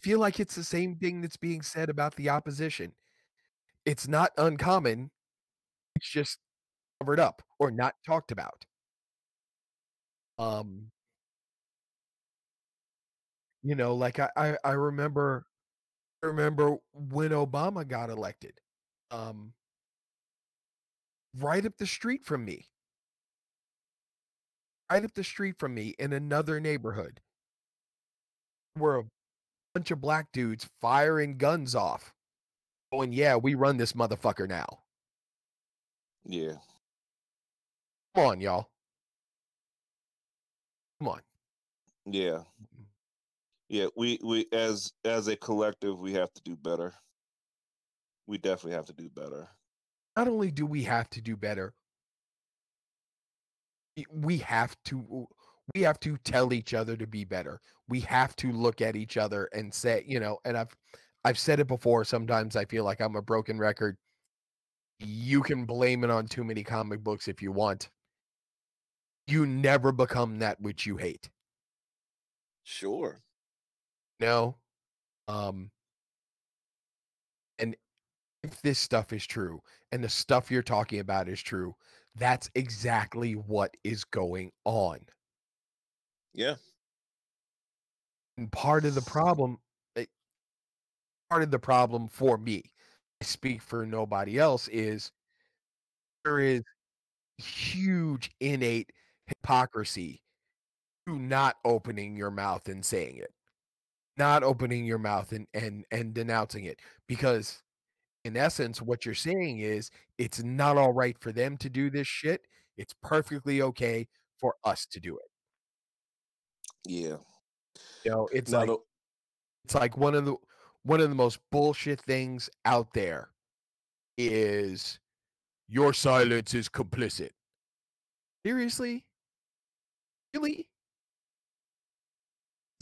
feel like it's the same thing that's being said about the opposition. It's not uncommon. It's just covered up or not talked about. Um you know, like I I, I remember remember when Obama got elected, um right up the street from me right up the street from me in another neighborhood were a bunch of black dudes firing guns off going, yeah, we run this motherfucker now. Yeah, come on, y'all, come on. Yeah. Yeah, we, we as as a collective, we have to do better. We definitely have to do better. Not only do we have to do better, we have to we have to tell each other to be better. We have to look at each other and say, you know, and I've I've said it before. Sometimes I feel like I'm a broken record. You can blame it on too many comic books if you want. You never become that which you hate. Sure. No, um, and if this stuff is true and the stuff you're talking about is true, that's exactly what is going on. Yeah. And part of the problem, part of the problem for me, I speak for nobody else, is there is huge innate hypocrisy to not opening your mouth and saying it. Not opening your mouth and, and, and denouncing it, because in essence, what you're saying is it's not all right for them to do this shit. It's perfectly okay for us to do it. Yeah. You know, it's not like a- it's like one of the one of the most bullshit things out there is your silence is complicit. Seriously? Really?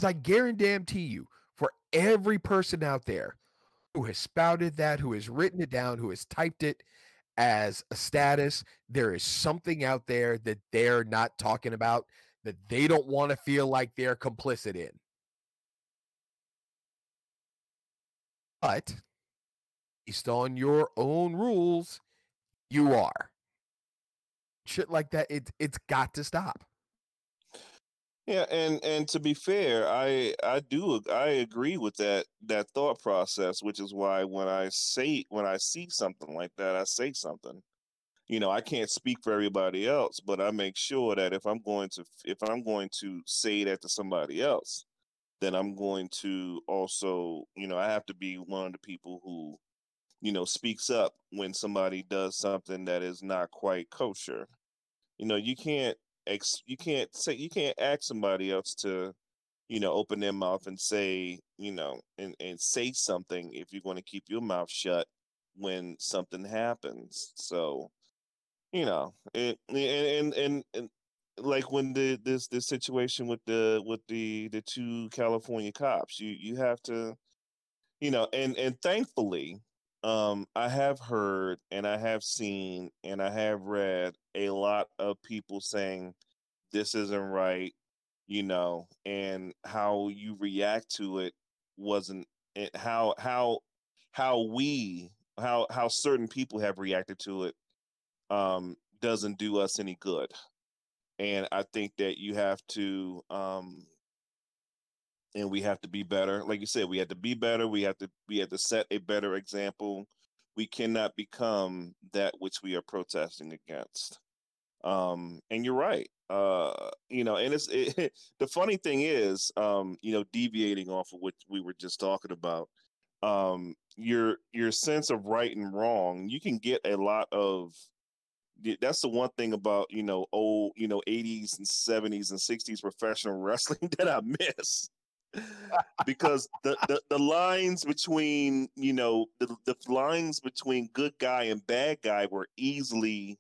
I guarantee you, for every person out there who has spouted that, who has written it down, who has typed it as a status, there is something out there that they're not talking about, that they don't want to feel like they're complicit in. But based on your own rules, you are. Shit like that, it, it's got to stop. Yeah, and, and to be fair, I I do I agree with that that thought process, which is why when I say when I see something like that, I say something. You know, I can't speak for everybody else, but I make sure that if I'm going to if I'm going to say that to somebody else, then I'm going to also, you know, I have to be one of the people who, you know, speaks up when somebody does something that is not quite kosher. You know, you can't You can't say you can't ask somebody else to, you know, open their mouth and say, you know, and, and say something if you're going to keep your mouth shut when something happens. So, you know, it, and, and and and like when the this this situation with the with the the two California cops, you you have to, you know, and and thankfully, um, I have heard and I have seen and I have read a lot of people saying this isn't right, you know, and how you react to it wasn't it, how how how we how how certain people have reacted to it um doesn't do us any good. And I think that you have to um and we have to be better. Like you said, we have to be better, we have to we have to set a better example. We cannot become that which we are protesting against. Um, and you're right. Uh, you know, and it's it, the funny thing is, um, you know, deviating off of what we were just talking about, um, your your sense of right and wrong, you can get a lot of. That's the one thing about, you know, old, you know, eighties and seventies and sixties professional wrestling that I miss. Because the, the, the lines between, you know, the, the lines between good guy and bad guy were easily,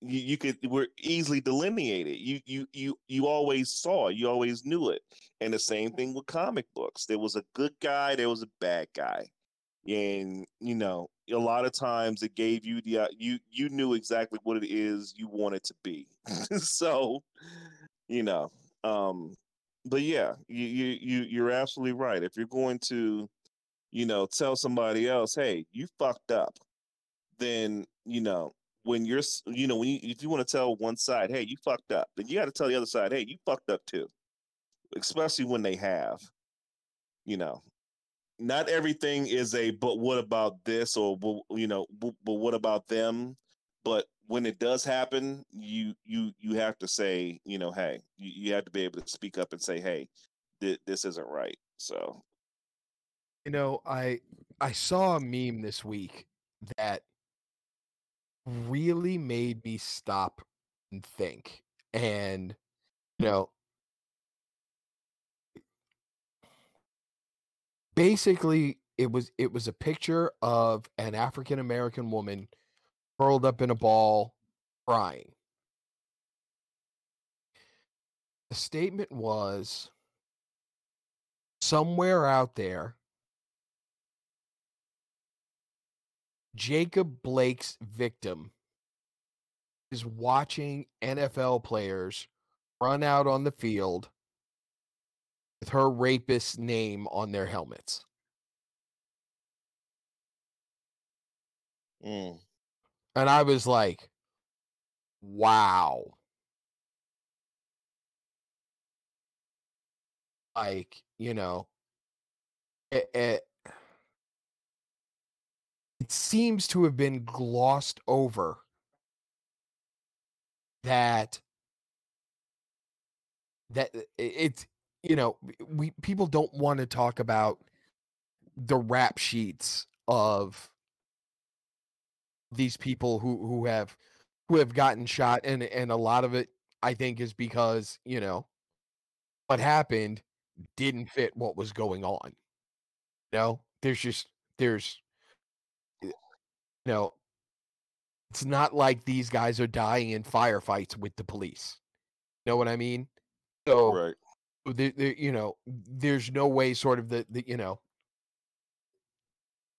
you, you could, were easily delineated. You, you, you, you always saw it. You always knew it. And the same thing with comic books. There was a good guy, there was a bad guy. And, you know, a lot of times it gave you the, uh, you, you knew exactly what it is you wanted to be. So, you know, um, but yeah, you, you, you, you're absolutely right. If you're going to, you know, tell somebody else, hey, you fucked up, then, you know, when you're, you know, when you, if you want to tell one side, hey, you fucked up, then you got to tell the other side, hey, you fucked up too. Especially when they have, you know. Not everything is a, but what about this, or, you know, but what about them? But when it does happen, you you you have to say, you know, hey, you, you have to be able to speak up and say, hey, th- this isn't right. So, you know, I I saw a meme this week that really made me stop and think. And, you know, basically, it was it was a picture of an African American woman curled up in a ball, crying. The statement was, somewhere out there, Jacob Blake's victim is watching N F L players run out on the field with her rapist's name on their helmets. Mm. And I was like, wow. Like, you know, it, it, it seems to have been glossed over that, that it's, it, you know, we people don't want to talk about the rap sheets of these people who, who have who have gotten shot, and and a lot of it, I think, is because, you know, what happened didn't fit what was going on. You know, there's just there's you know, it's not like these guys are dying in firefights with the police. You know what I mean? So. Right. The, the, you know, there's no way sort of the, the, you know,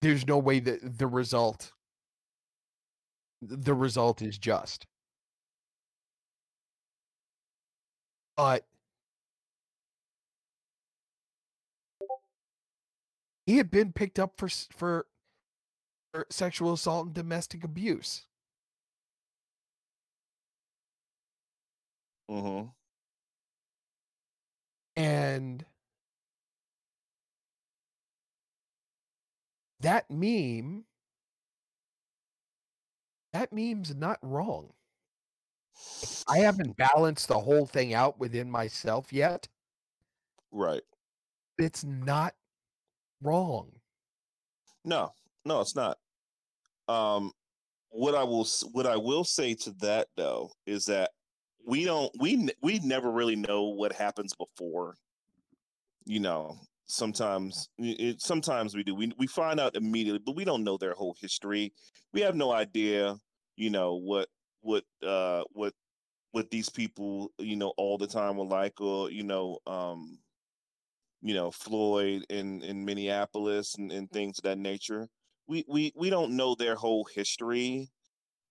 there's no way that the result, the result is just. But he had been picked up for, for, for sexual assault and domestic abuse. Mm-hmm. And that meme, that meme's not wrong. I haven't balanced the whole thing out within myself yet. Right. It's not wrong. No, no, it's not. Um, what I will, what I will say to that though is that We don't. We we never really know what happens before. You know, sometimes it, sometimes we do. We we find out immediately, but we don't know their whole history. We have no idea. You know what what uh what what these people, you know, all the time were like, or you know um you know Floyd in, in Minneapolis and, and things of that nature. We we we don't know their whole history.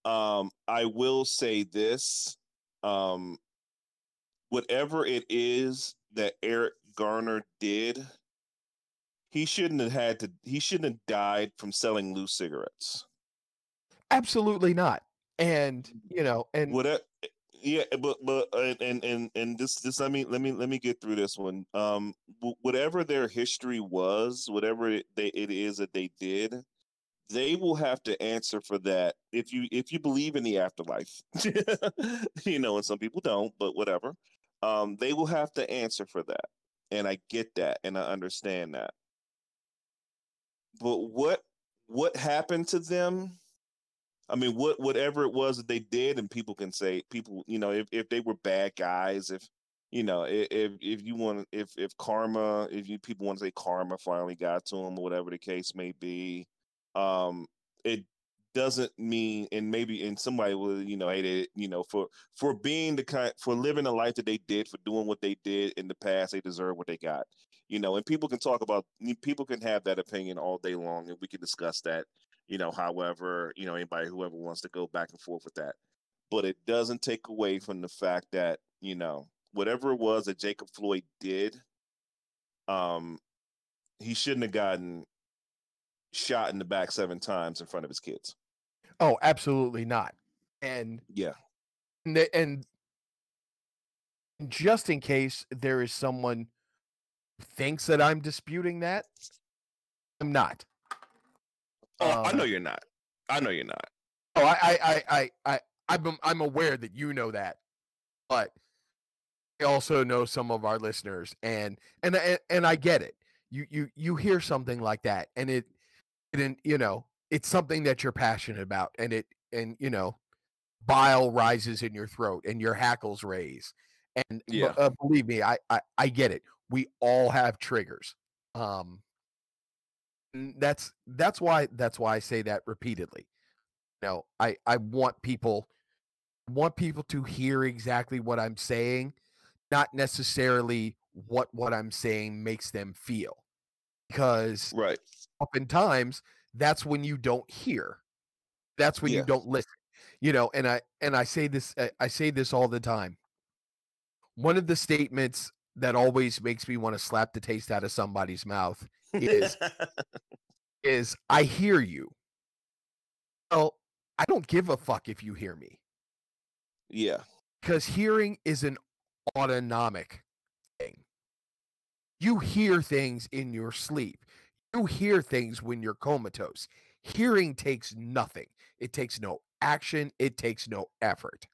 Um, I will say this. Um, whatever it is that Eric Garner did, he shouldn't have had to, he shouldn't have died from selling loose cigarettes. Absolutely not. And, you know, and whatever, yeah, but, but, and, and, and this, this, I mean, let me, let me get through this one. Um, whatever their history was, whatever it, they, it is that they did, they will have to answer for that. If you if you believe in the afterlife, you know, and some people don't, but whatever. Um, they will have to answer for that, and I get that, and I understand that. But what what happened to them? I mean, what whatever it was that they did, and people can say people, you know, if, if they were bad guys, if you know, if if you want, if if karma, if you people want to say karma finally got to them, or whatever the case may be, um, it doesn't mean, and maybe and somebody will, you know, hey, they, you know, for for being the kind, for living the life that they did, for doing what they did in the past, they deserve what they got, you know. And people can talk about, people can have that opinion all day long, and we can discuss that. You know, however, you know, anybody, whoever wants to go back and forth with that. But it doesn't take away from the fact that, you know, whatever it was that Jacob Floyd did, um, he shouldn't have gotten shot in the back seven times in front of his kids. Oh, absolutely not. And yeah. And, and just in case there is someone who thinks that I'm disputing that, I'm not. Oh, um, I know you're not. I know you're not. Oh, I, I, I, I, I'm, I'm aware that you know that, but I also know some of our listeners, and and and, and I get it. You, you, you hear something like that, and it, it, you know, it's something that you're passionate about, and it, and you know, bile rises in your throat, and your hackles raise, and yeah. uh, believe me, I, I, I get it. We all have triggers. Um. That's that's why that's why I say that repeatedly. You know, I, I want people want people to hear exactly what I'm saying, not necessarily what what I'm saying makes them feel. Because right. oftentimes that's when you don't hear. That's when yeah. you don't listen. You know, and I and I say this I say this all the time. One of the statements that always makes me want to slap the taste out of somebody's mouth is, is I hear you. Well, I don't give a fuck if you hear me. Yeah. Because hearing is an autonomic thing. You hear things in your sleep. You hear things when you're comatose. Hearing takes nothing. It takes no action. It takes no effort.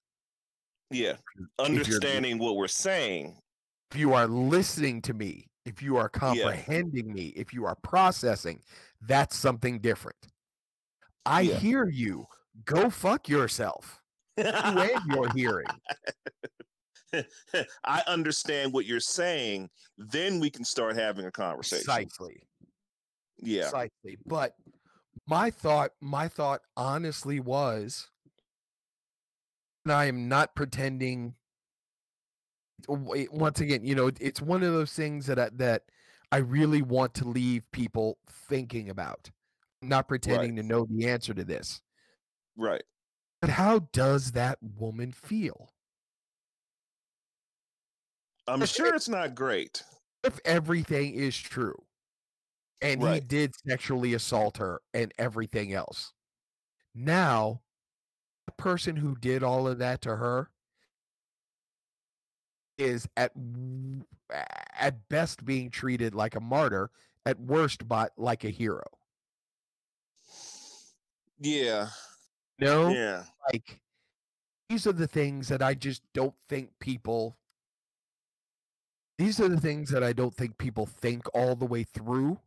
Yeah. Understanding what we're saying. If you are listening to me, if you are comprehending yeah. me, if you are processing, that's something different. I yeah. hear you. Go fuck yourself. You and your hearing. I understand what you're saying. Then we can start having a conversation. Precisely. Yeah. Precisely. But my thought, my thought honestly was, and I am not pretending. Once again, you know, it's one of those things that I, that I really want to leave people thinking about, not pretending right. to know the answer to this. Right. But how does that woman feel? I'm if, sure it's not great. If everything is true, and right. he did sexually assault her and everything else. Now, the person who did all of that to her is at at best being treated like a martyr, at worst by like a hero. Yeah. No. Yeah. Like, these are the things that I just don't think people. These are the things that I don't think people think all the way through,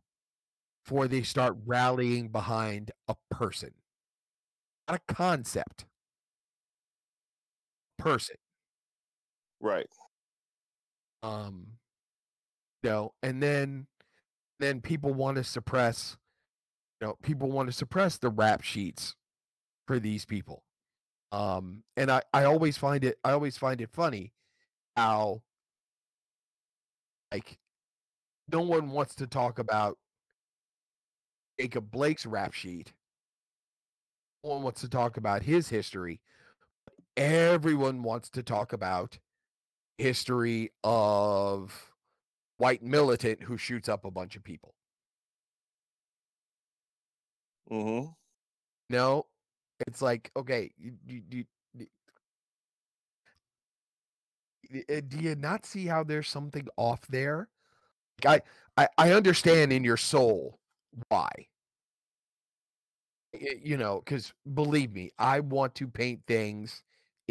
before they start rallying behind a person, not a concept. Person. Right. Um, you know, and then, then people want to suppress, you know, people want to suppress the rap sheets for these people. Um, and I, I always find it, I always find it funny how, like, no one wants to talk about Jacob Blake's rap sheet. No one wants to talk about his history. Everyone wants to talk about history of white militant who shoots up a bunch of people. Mm-hmm. No, it's like, okay, you, you, you, do you not see how there's something off there? Like I, I, I understand in your soul why. You know, because believe me, I want to paint things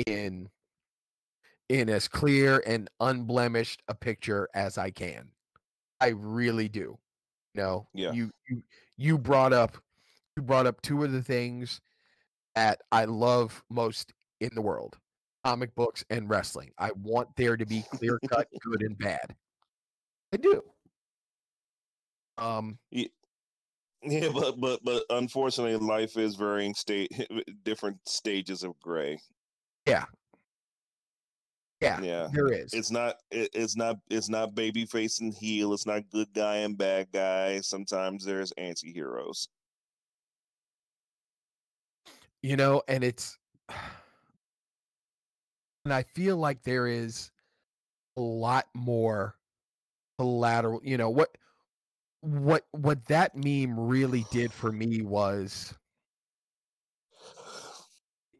in. in as clear and unblemished a picture as I can. I really do. know, yeah. you, you you brought up you brought up two of the things that I love most in the world: comic books and wrestling. I want there to be clear cut good and bad. I do. Um. Yeah. Yeah, but but but unfortunately, life is varying state, different stages of gray. Yeah, yeah, yeah. There is. It's not. It, it's not. It's not baby face and heel. It's not good guy and bad guy. Sometimes there's anti-heroes. You know, and it's, and I feel like there is a lot more collateral. You know what? What what that meme really did for me was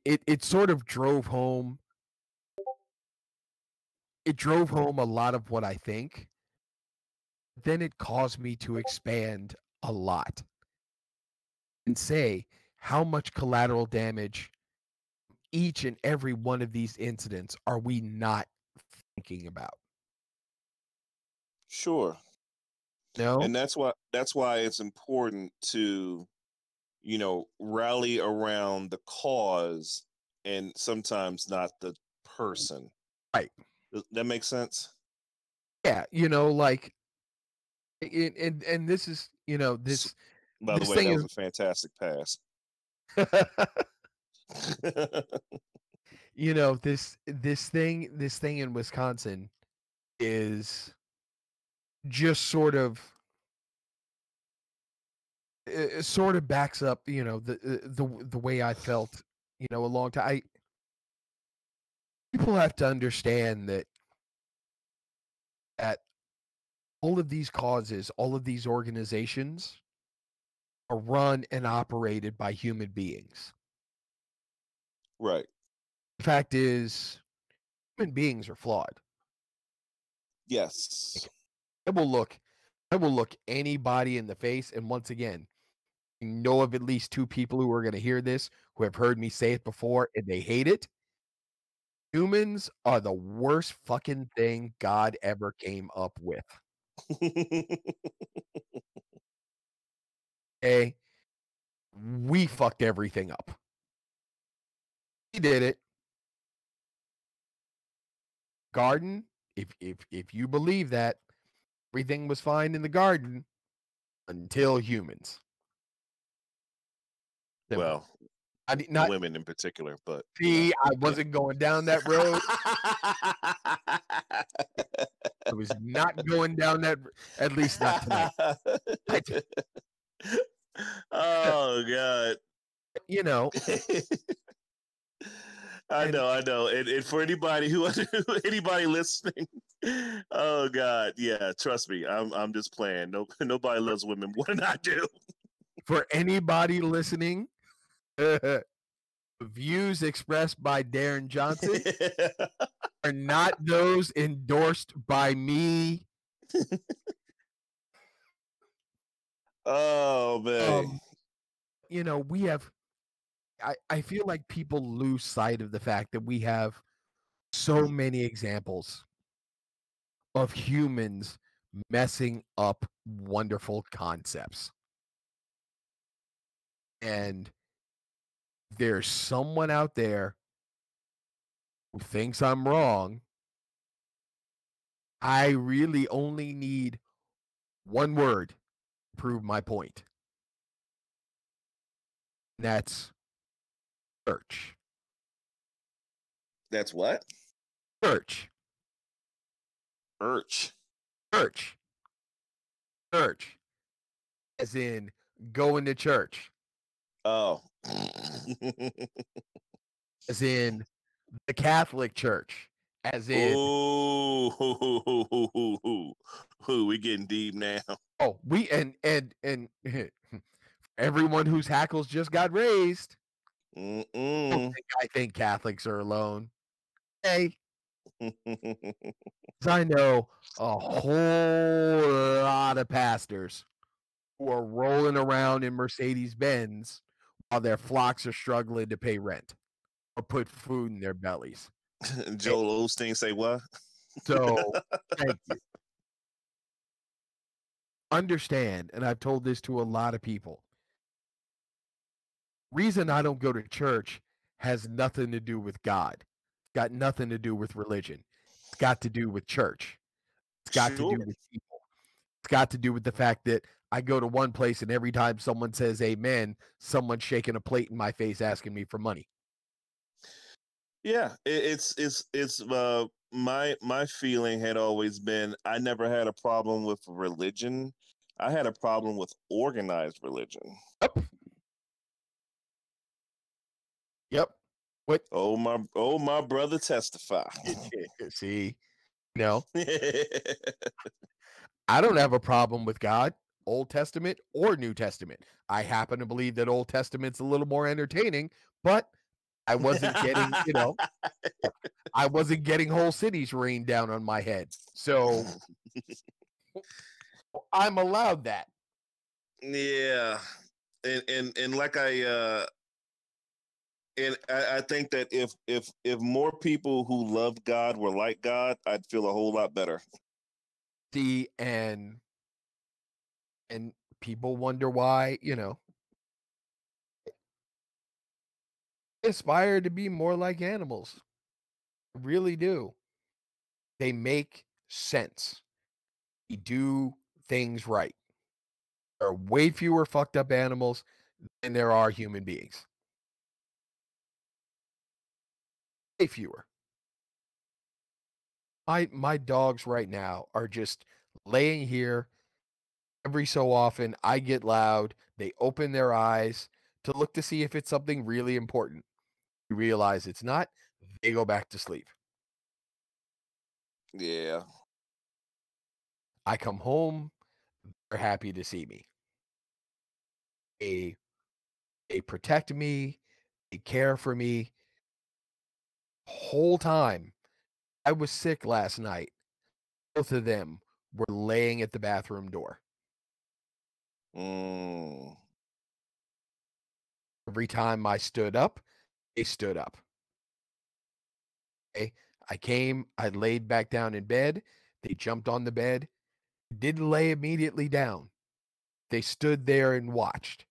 it it sort of drove home it drove home a lot of what I think. Then it caused me to expand a lot and say how much collateral damage each and every one of these incidents are we not thinking about? Sure. No. And that's why that's why it's important to, you know, rally around the cause and sometimes not the person. Right. Does that make sense? Yeah, you know, like, and and, and this is, you know, this. By the way, that was a fantastic pass. You know, this this thing this thing in Wisconsin is just sort of it sort of backs up, you know, the the the way I felt, you know, a long time. I, people have to understand that that all of these causes, all of these organizations are run and operated by human beings. Right. The fact is, human beings are flawed. Yes. Like, I will look, I will look anybody in the face. And once again, I know of at least two people who are going to hear this, who have heard me say it before, and they hate it. Humans are the worst fucking thing God ever came up with. Okay. We fucked everything up. We did it. Garden, if if if you believe that, everything was fine in the garden until humans. Well, I mean, not women in particular, but see, I wasn't going down that road. I was not going down that, at least not tonight. Oh God! You know. I know, I know, and, and for anybody who anybody listening, oh God, yeah, trust me, I'm I'm just playing. No, nobody loves women more than I do. For anybody listening, uh, views expressed by Darren Johnson are not those endorsed by me. Oh man, um, you know we have. I, I feel like people lose sight of the fact that we have so many examples of humans messing up wonderful concepts. And there's someone out there who thinks I'm wrong. I really only need one word to prove my point. And that's Church. That's what? Church. Church. Church. Church. As in going to church. Oh. As in the Catholic Church. As in. Ooh, hoo, hoo, hoo, hoo, hoo. Ooh, we getting deep now. Oh, we and and and everyone whose hackles just got raised. I think, I think Catholics are alone. Hey, I know a whole lot of pastors who are rolling around in Mercedes Benz while their flocks are struggling to pay rent or put food in their bellies. Joel Osteen say what? So thank you. understand, and I've told this to a lot of people, reason I don't go to church has nothing to do with God. It's got nothing to do with religion. It's got to do with church. It's got sure. to do with people. It's got to do with the fact that I go to one place and every time someone says amen, someone's shaking a plate in my face asking me for money. Yeah, it's it's it's uh, my my feeling had always been I never had a problem with religion. I had a problem with organized religion. Yep. Yep. What? Oh my! Oh my brother, testify. See, no, I don't have a problem with God, Old Testament or New Testament. I happen to believe that Old Testament's a little more entertaining, but I wasn't getting, you know, I wasn't getting whole cities rained down on my head. So I'm allowed that. Yeah. And, and, and like I, uh, and I, I think that if, if, if more people who love God were like God, I'd feel a whole lot better. See, and, and people wonder why, you know, aspire to be more like animals. Really do. They make sense. We do things right. There are way fewer fucked up animals than there are human beings. Way fewer. My my dogs right now are just laying here. Every so often I get loud. They open their eyes to look to see if it's something really important. You realize it's not, they go back to sleep. Yeah. I come home, they're happy to see me. They, they protect me, they care for me. The whole time, I was sick last night. Both of them were laying at the bathroom door. Mm. Every time I stood up, they stood up. Okay. I came, I laid back down in bed. They jumped on the bed. Didn't lay immediately down. They stood there and watched.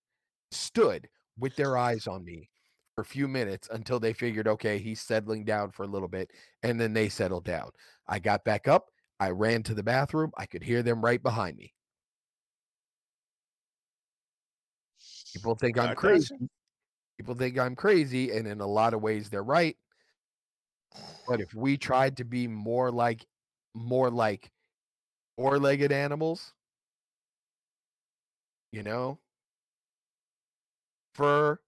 Stood with their eyes on me for a few minutes until they figured, okay, he's settling down for a little bit. And then they settled down. I got back up. I ran to the bathroom. I could hear them right behind me. People think I'm crazy. People think I'm crazy, and in a lot of ways, they're right. But if we tried to be more like, more like four-legged animals, you know, fur,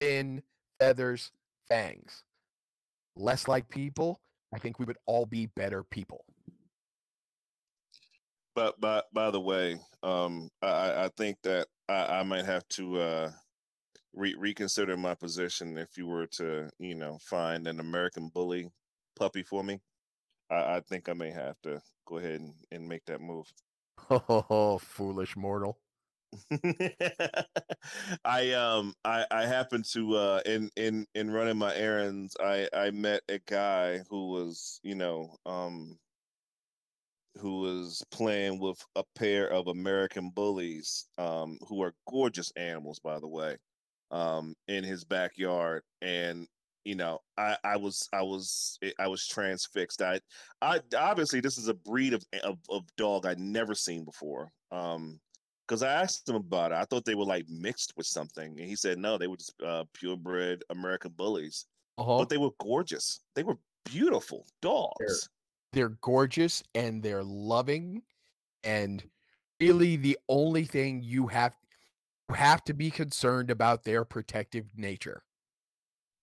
fin, feathers, fangs, less like people, I think we would all be better people. But by by the way, um, I, I think that I, I might have to. Uh... Re- reconsider my position if you were to, you know, find an American bully puppy for me. I, I think I may have to go ahead and, and make that move. Oh, foolish mortal. I um I, I happened to uh in, in, in running my errands, I, I met a guy who was, you know, um who was playing with a pair of American bullies, um, who are gorgeous animals, by the way. Um, in his backyard, and you know, I, I was, I was, I was transfixed. I, I obviously this is a breed of of, of dog I'd never seen before. Um, because I asked him about it, I thought they were like mixed with something, and he said no, they were just uh, purebred American bullies. Uh-huh. But they were gorgeous. They were beautiful dogs. They're, they're gorgeous and they're loving, and really the only thing you have. have to be concerned about their protective nature.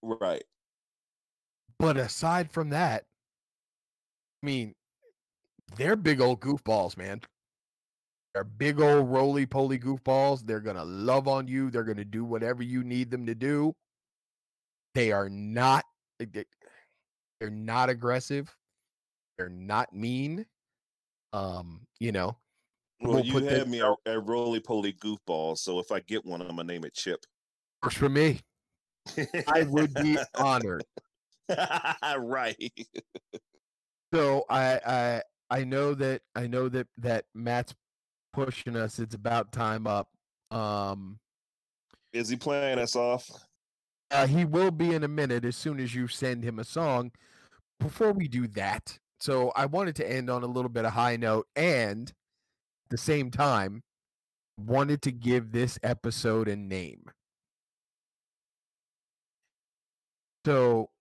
Right. But aside from that, I mean, they're big old goofballs, man. They're big old roly-poly goofballs. They're going to love on you. They're going to do whatever you need them to do. They are not, they're not aggressive. They're not mean. Um, you know, Well, we'll you had me at roly-poly goofball, so if I get one, I'm going to name it Chip. Works for me. I would be honored. Right. So I, I I know that I know that that Matt's pushing us. It's about time up. Um, Is he playing us off? Uh, he will be in a minute as soon as you send him a song. Before we do that, so I wanted to end on a little bit of high note, and at the same time, wanted to give this episode a name. So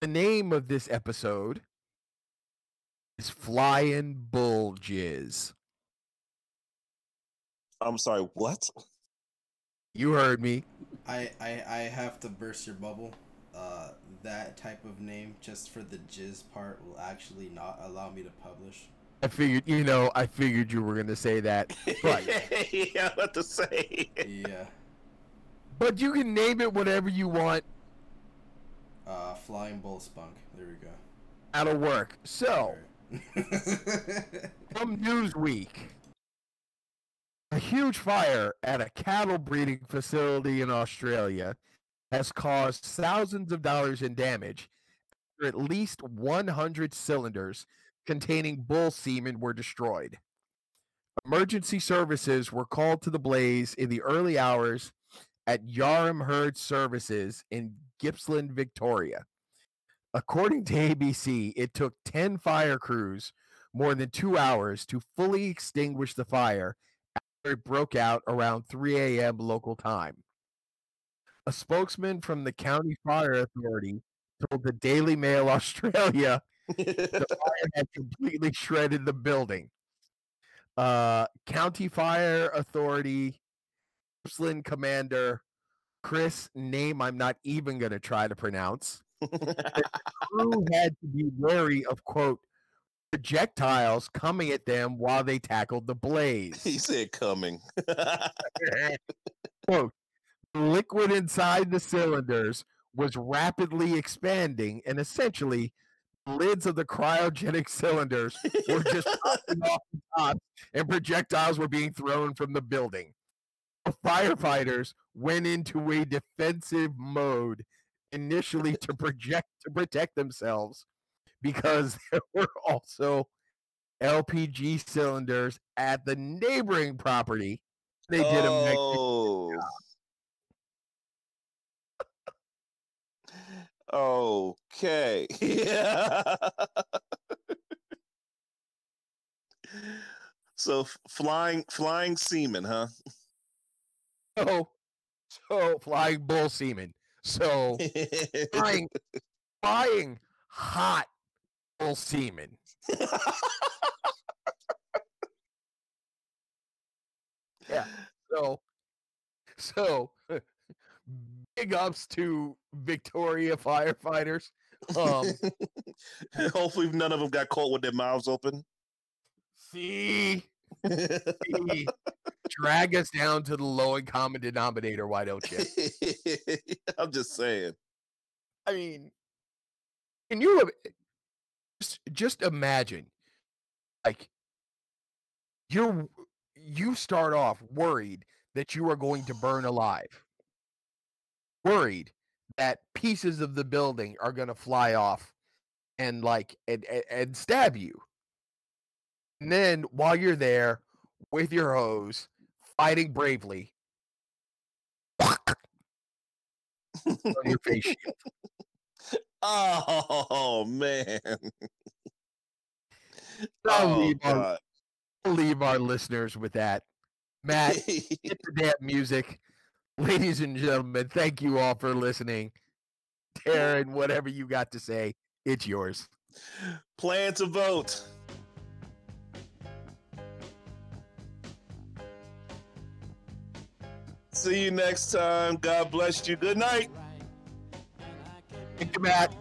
the name of this episode is Flying Bull Jizz. I'm sorry, what? You heard me. I, I, I have to burst your bubble. Uh, that type of name, just for the jizz part, will actually not allow me to publish. I figured, you know, I figured you were going to say that. But yeah, what to say. Yeah. But you can name it whatever you want. Uh, Flying Bull Spunk. There we go. That'll work. So, from Newsweek, a huge fire at a cattle breeding facility in Australia has caused thousands of dollars in damage after at least one hundred cylinders containing bull semen were destroyed. Emergency services were called to the blaze in the early hours at Yarram Herd Services in Gippsland, Victoria. According to A B C, it took ten fire crews more than two hours to fully extinguish the fire after it broke out around three a.m. local time. A spokesman from the County Fire Authority told the Daily Mail Australia the fire had completely shredded the building. Uh, County Fire Authority Gippsland Commander Chris, name I'm not even going to try to pronounce, the crew had to be wary of, quote, projectiles coming at them while they tackled the blaze. He said coming. Quote, liquid inside the cylinders was rapidly expanding, and essentially the lids of the cryogenic cylinders were just popping off the top, and projectiles were being thrown from the building. The firefighters went into a defensive mode initially to project to protect themselves, because there were also L P G cylinders at the neighboring property. They did a oh. magnificent job. Okay. Yeah. So f- flying, flying semen, huh? So, so flying bull semen. So flying, flying hot bull semen. Yeah. So, so. Big ups to Victoria firefighters. Um, Hopefully none of them got caught with their mouths open. See? See? Drag us down to the low and common denominator, why don't you? I'm just saying. I mean, can you just, just imagine, like, you're, you start off worried that you are going to burn alive. Worried that pieces of the building are going to fly off and like and, and, and stab you. And then while you're there with your hose fighting bravely on your face shield. Oh man. I'll, oh, leave our, I'll leave our listeners with that. Matt, get the damn music. Ladies and gentlemen, thank you all for listening. Darren, whatever you got to say, it's yours. Plan to vote. See you next time. God bless you. Good night. Thank you, Matt.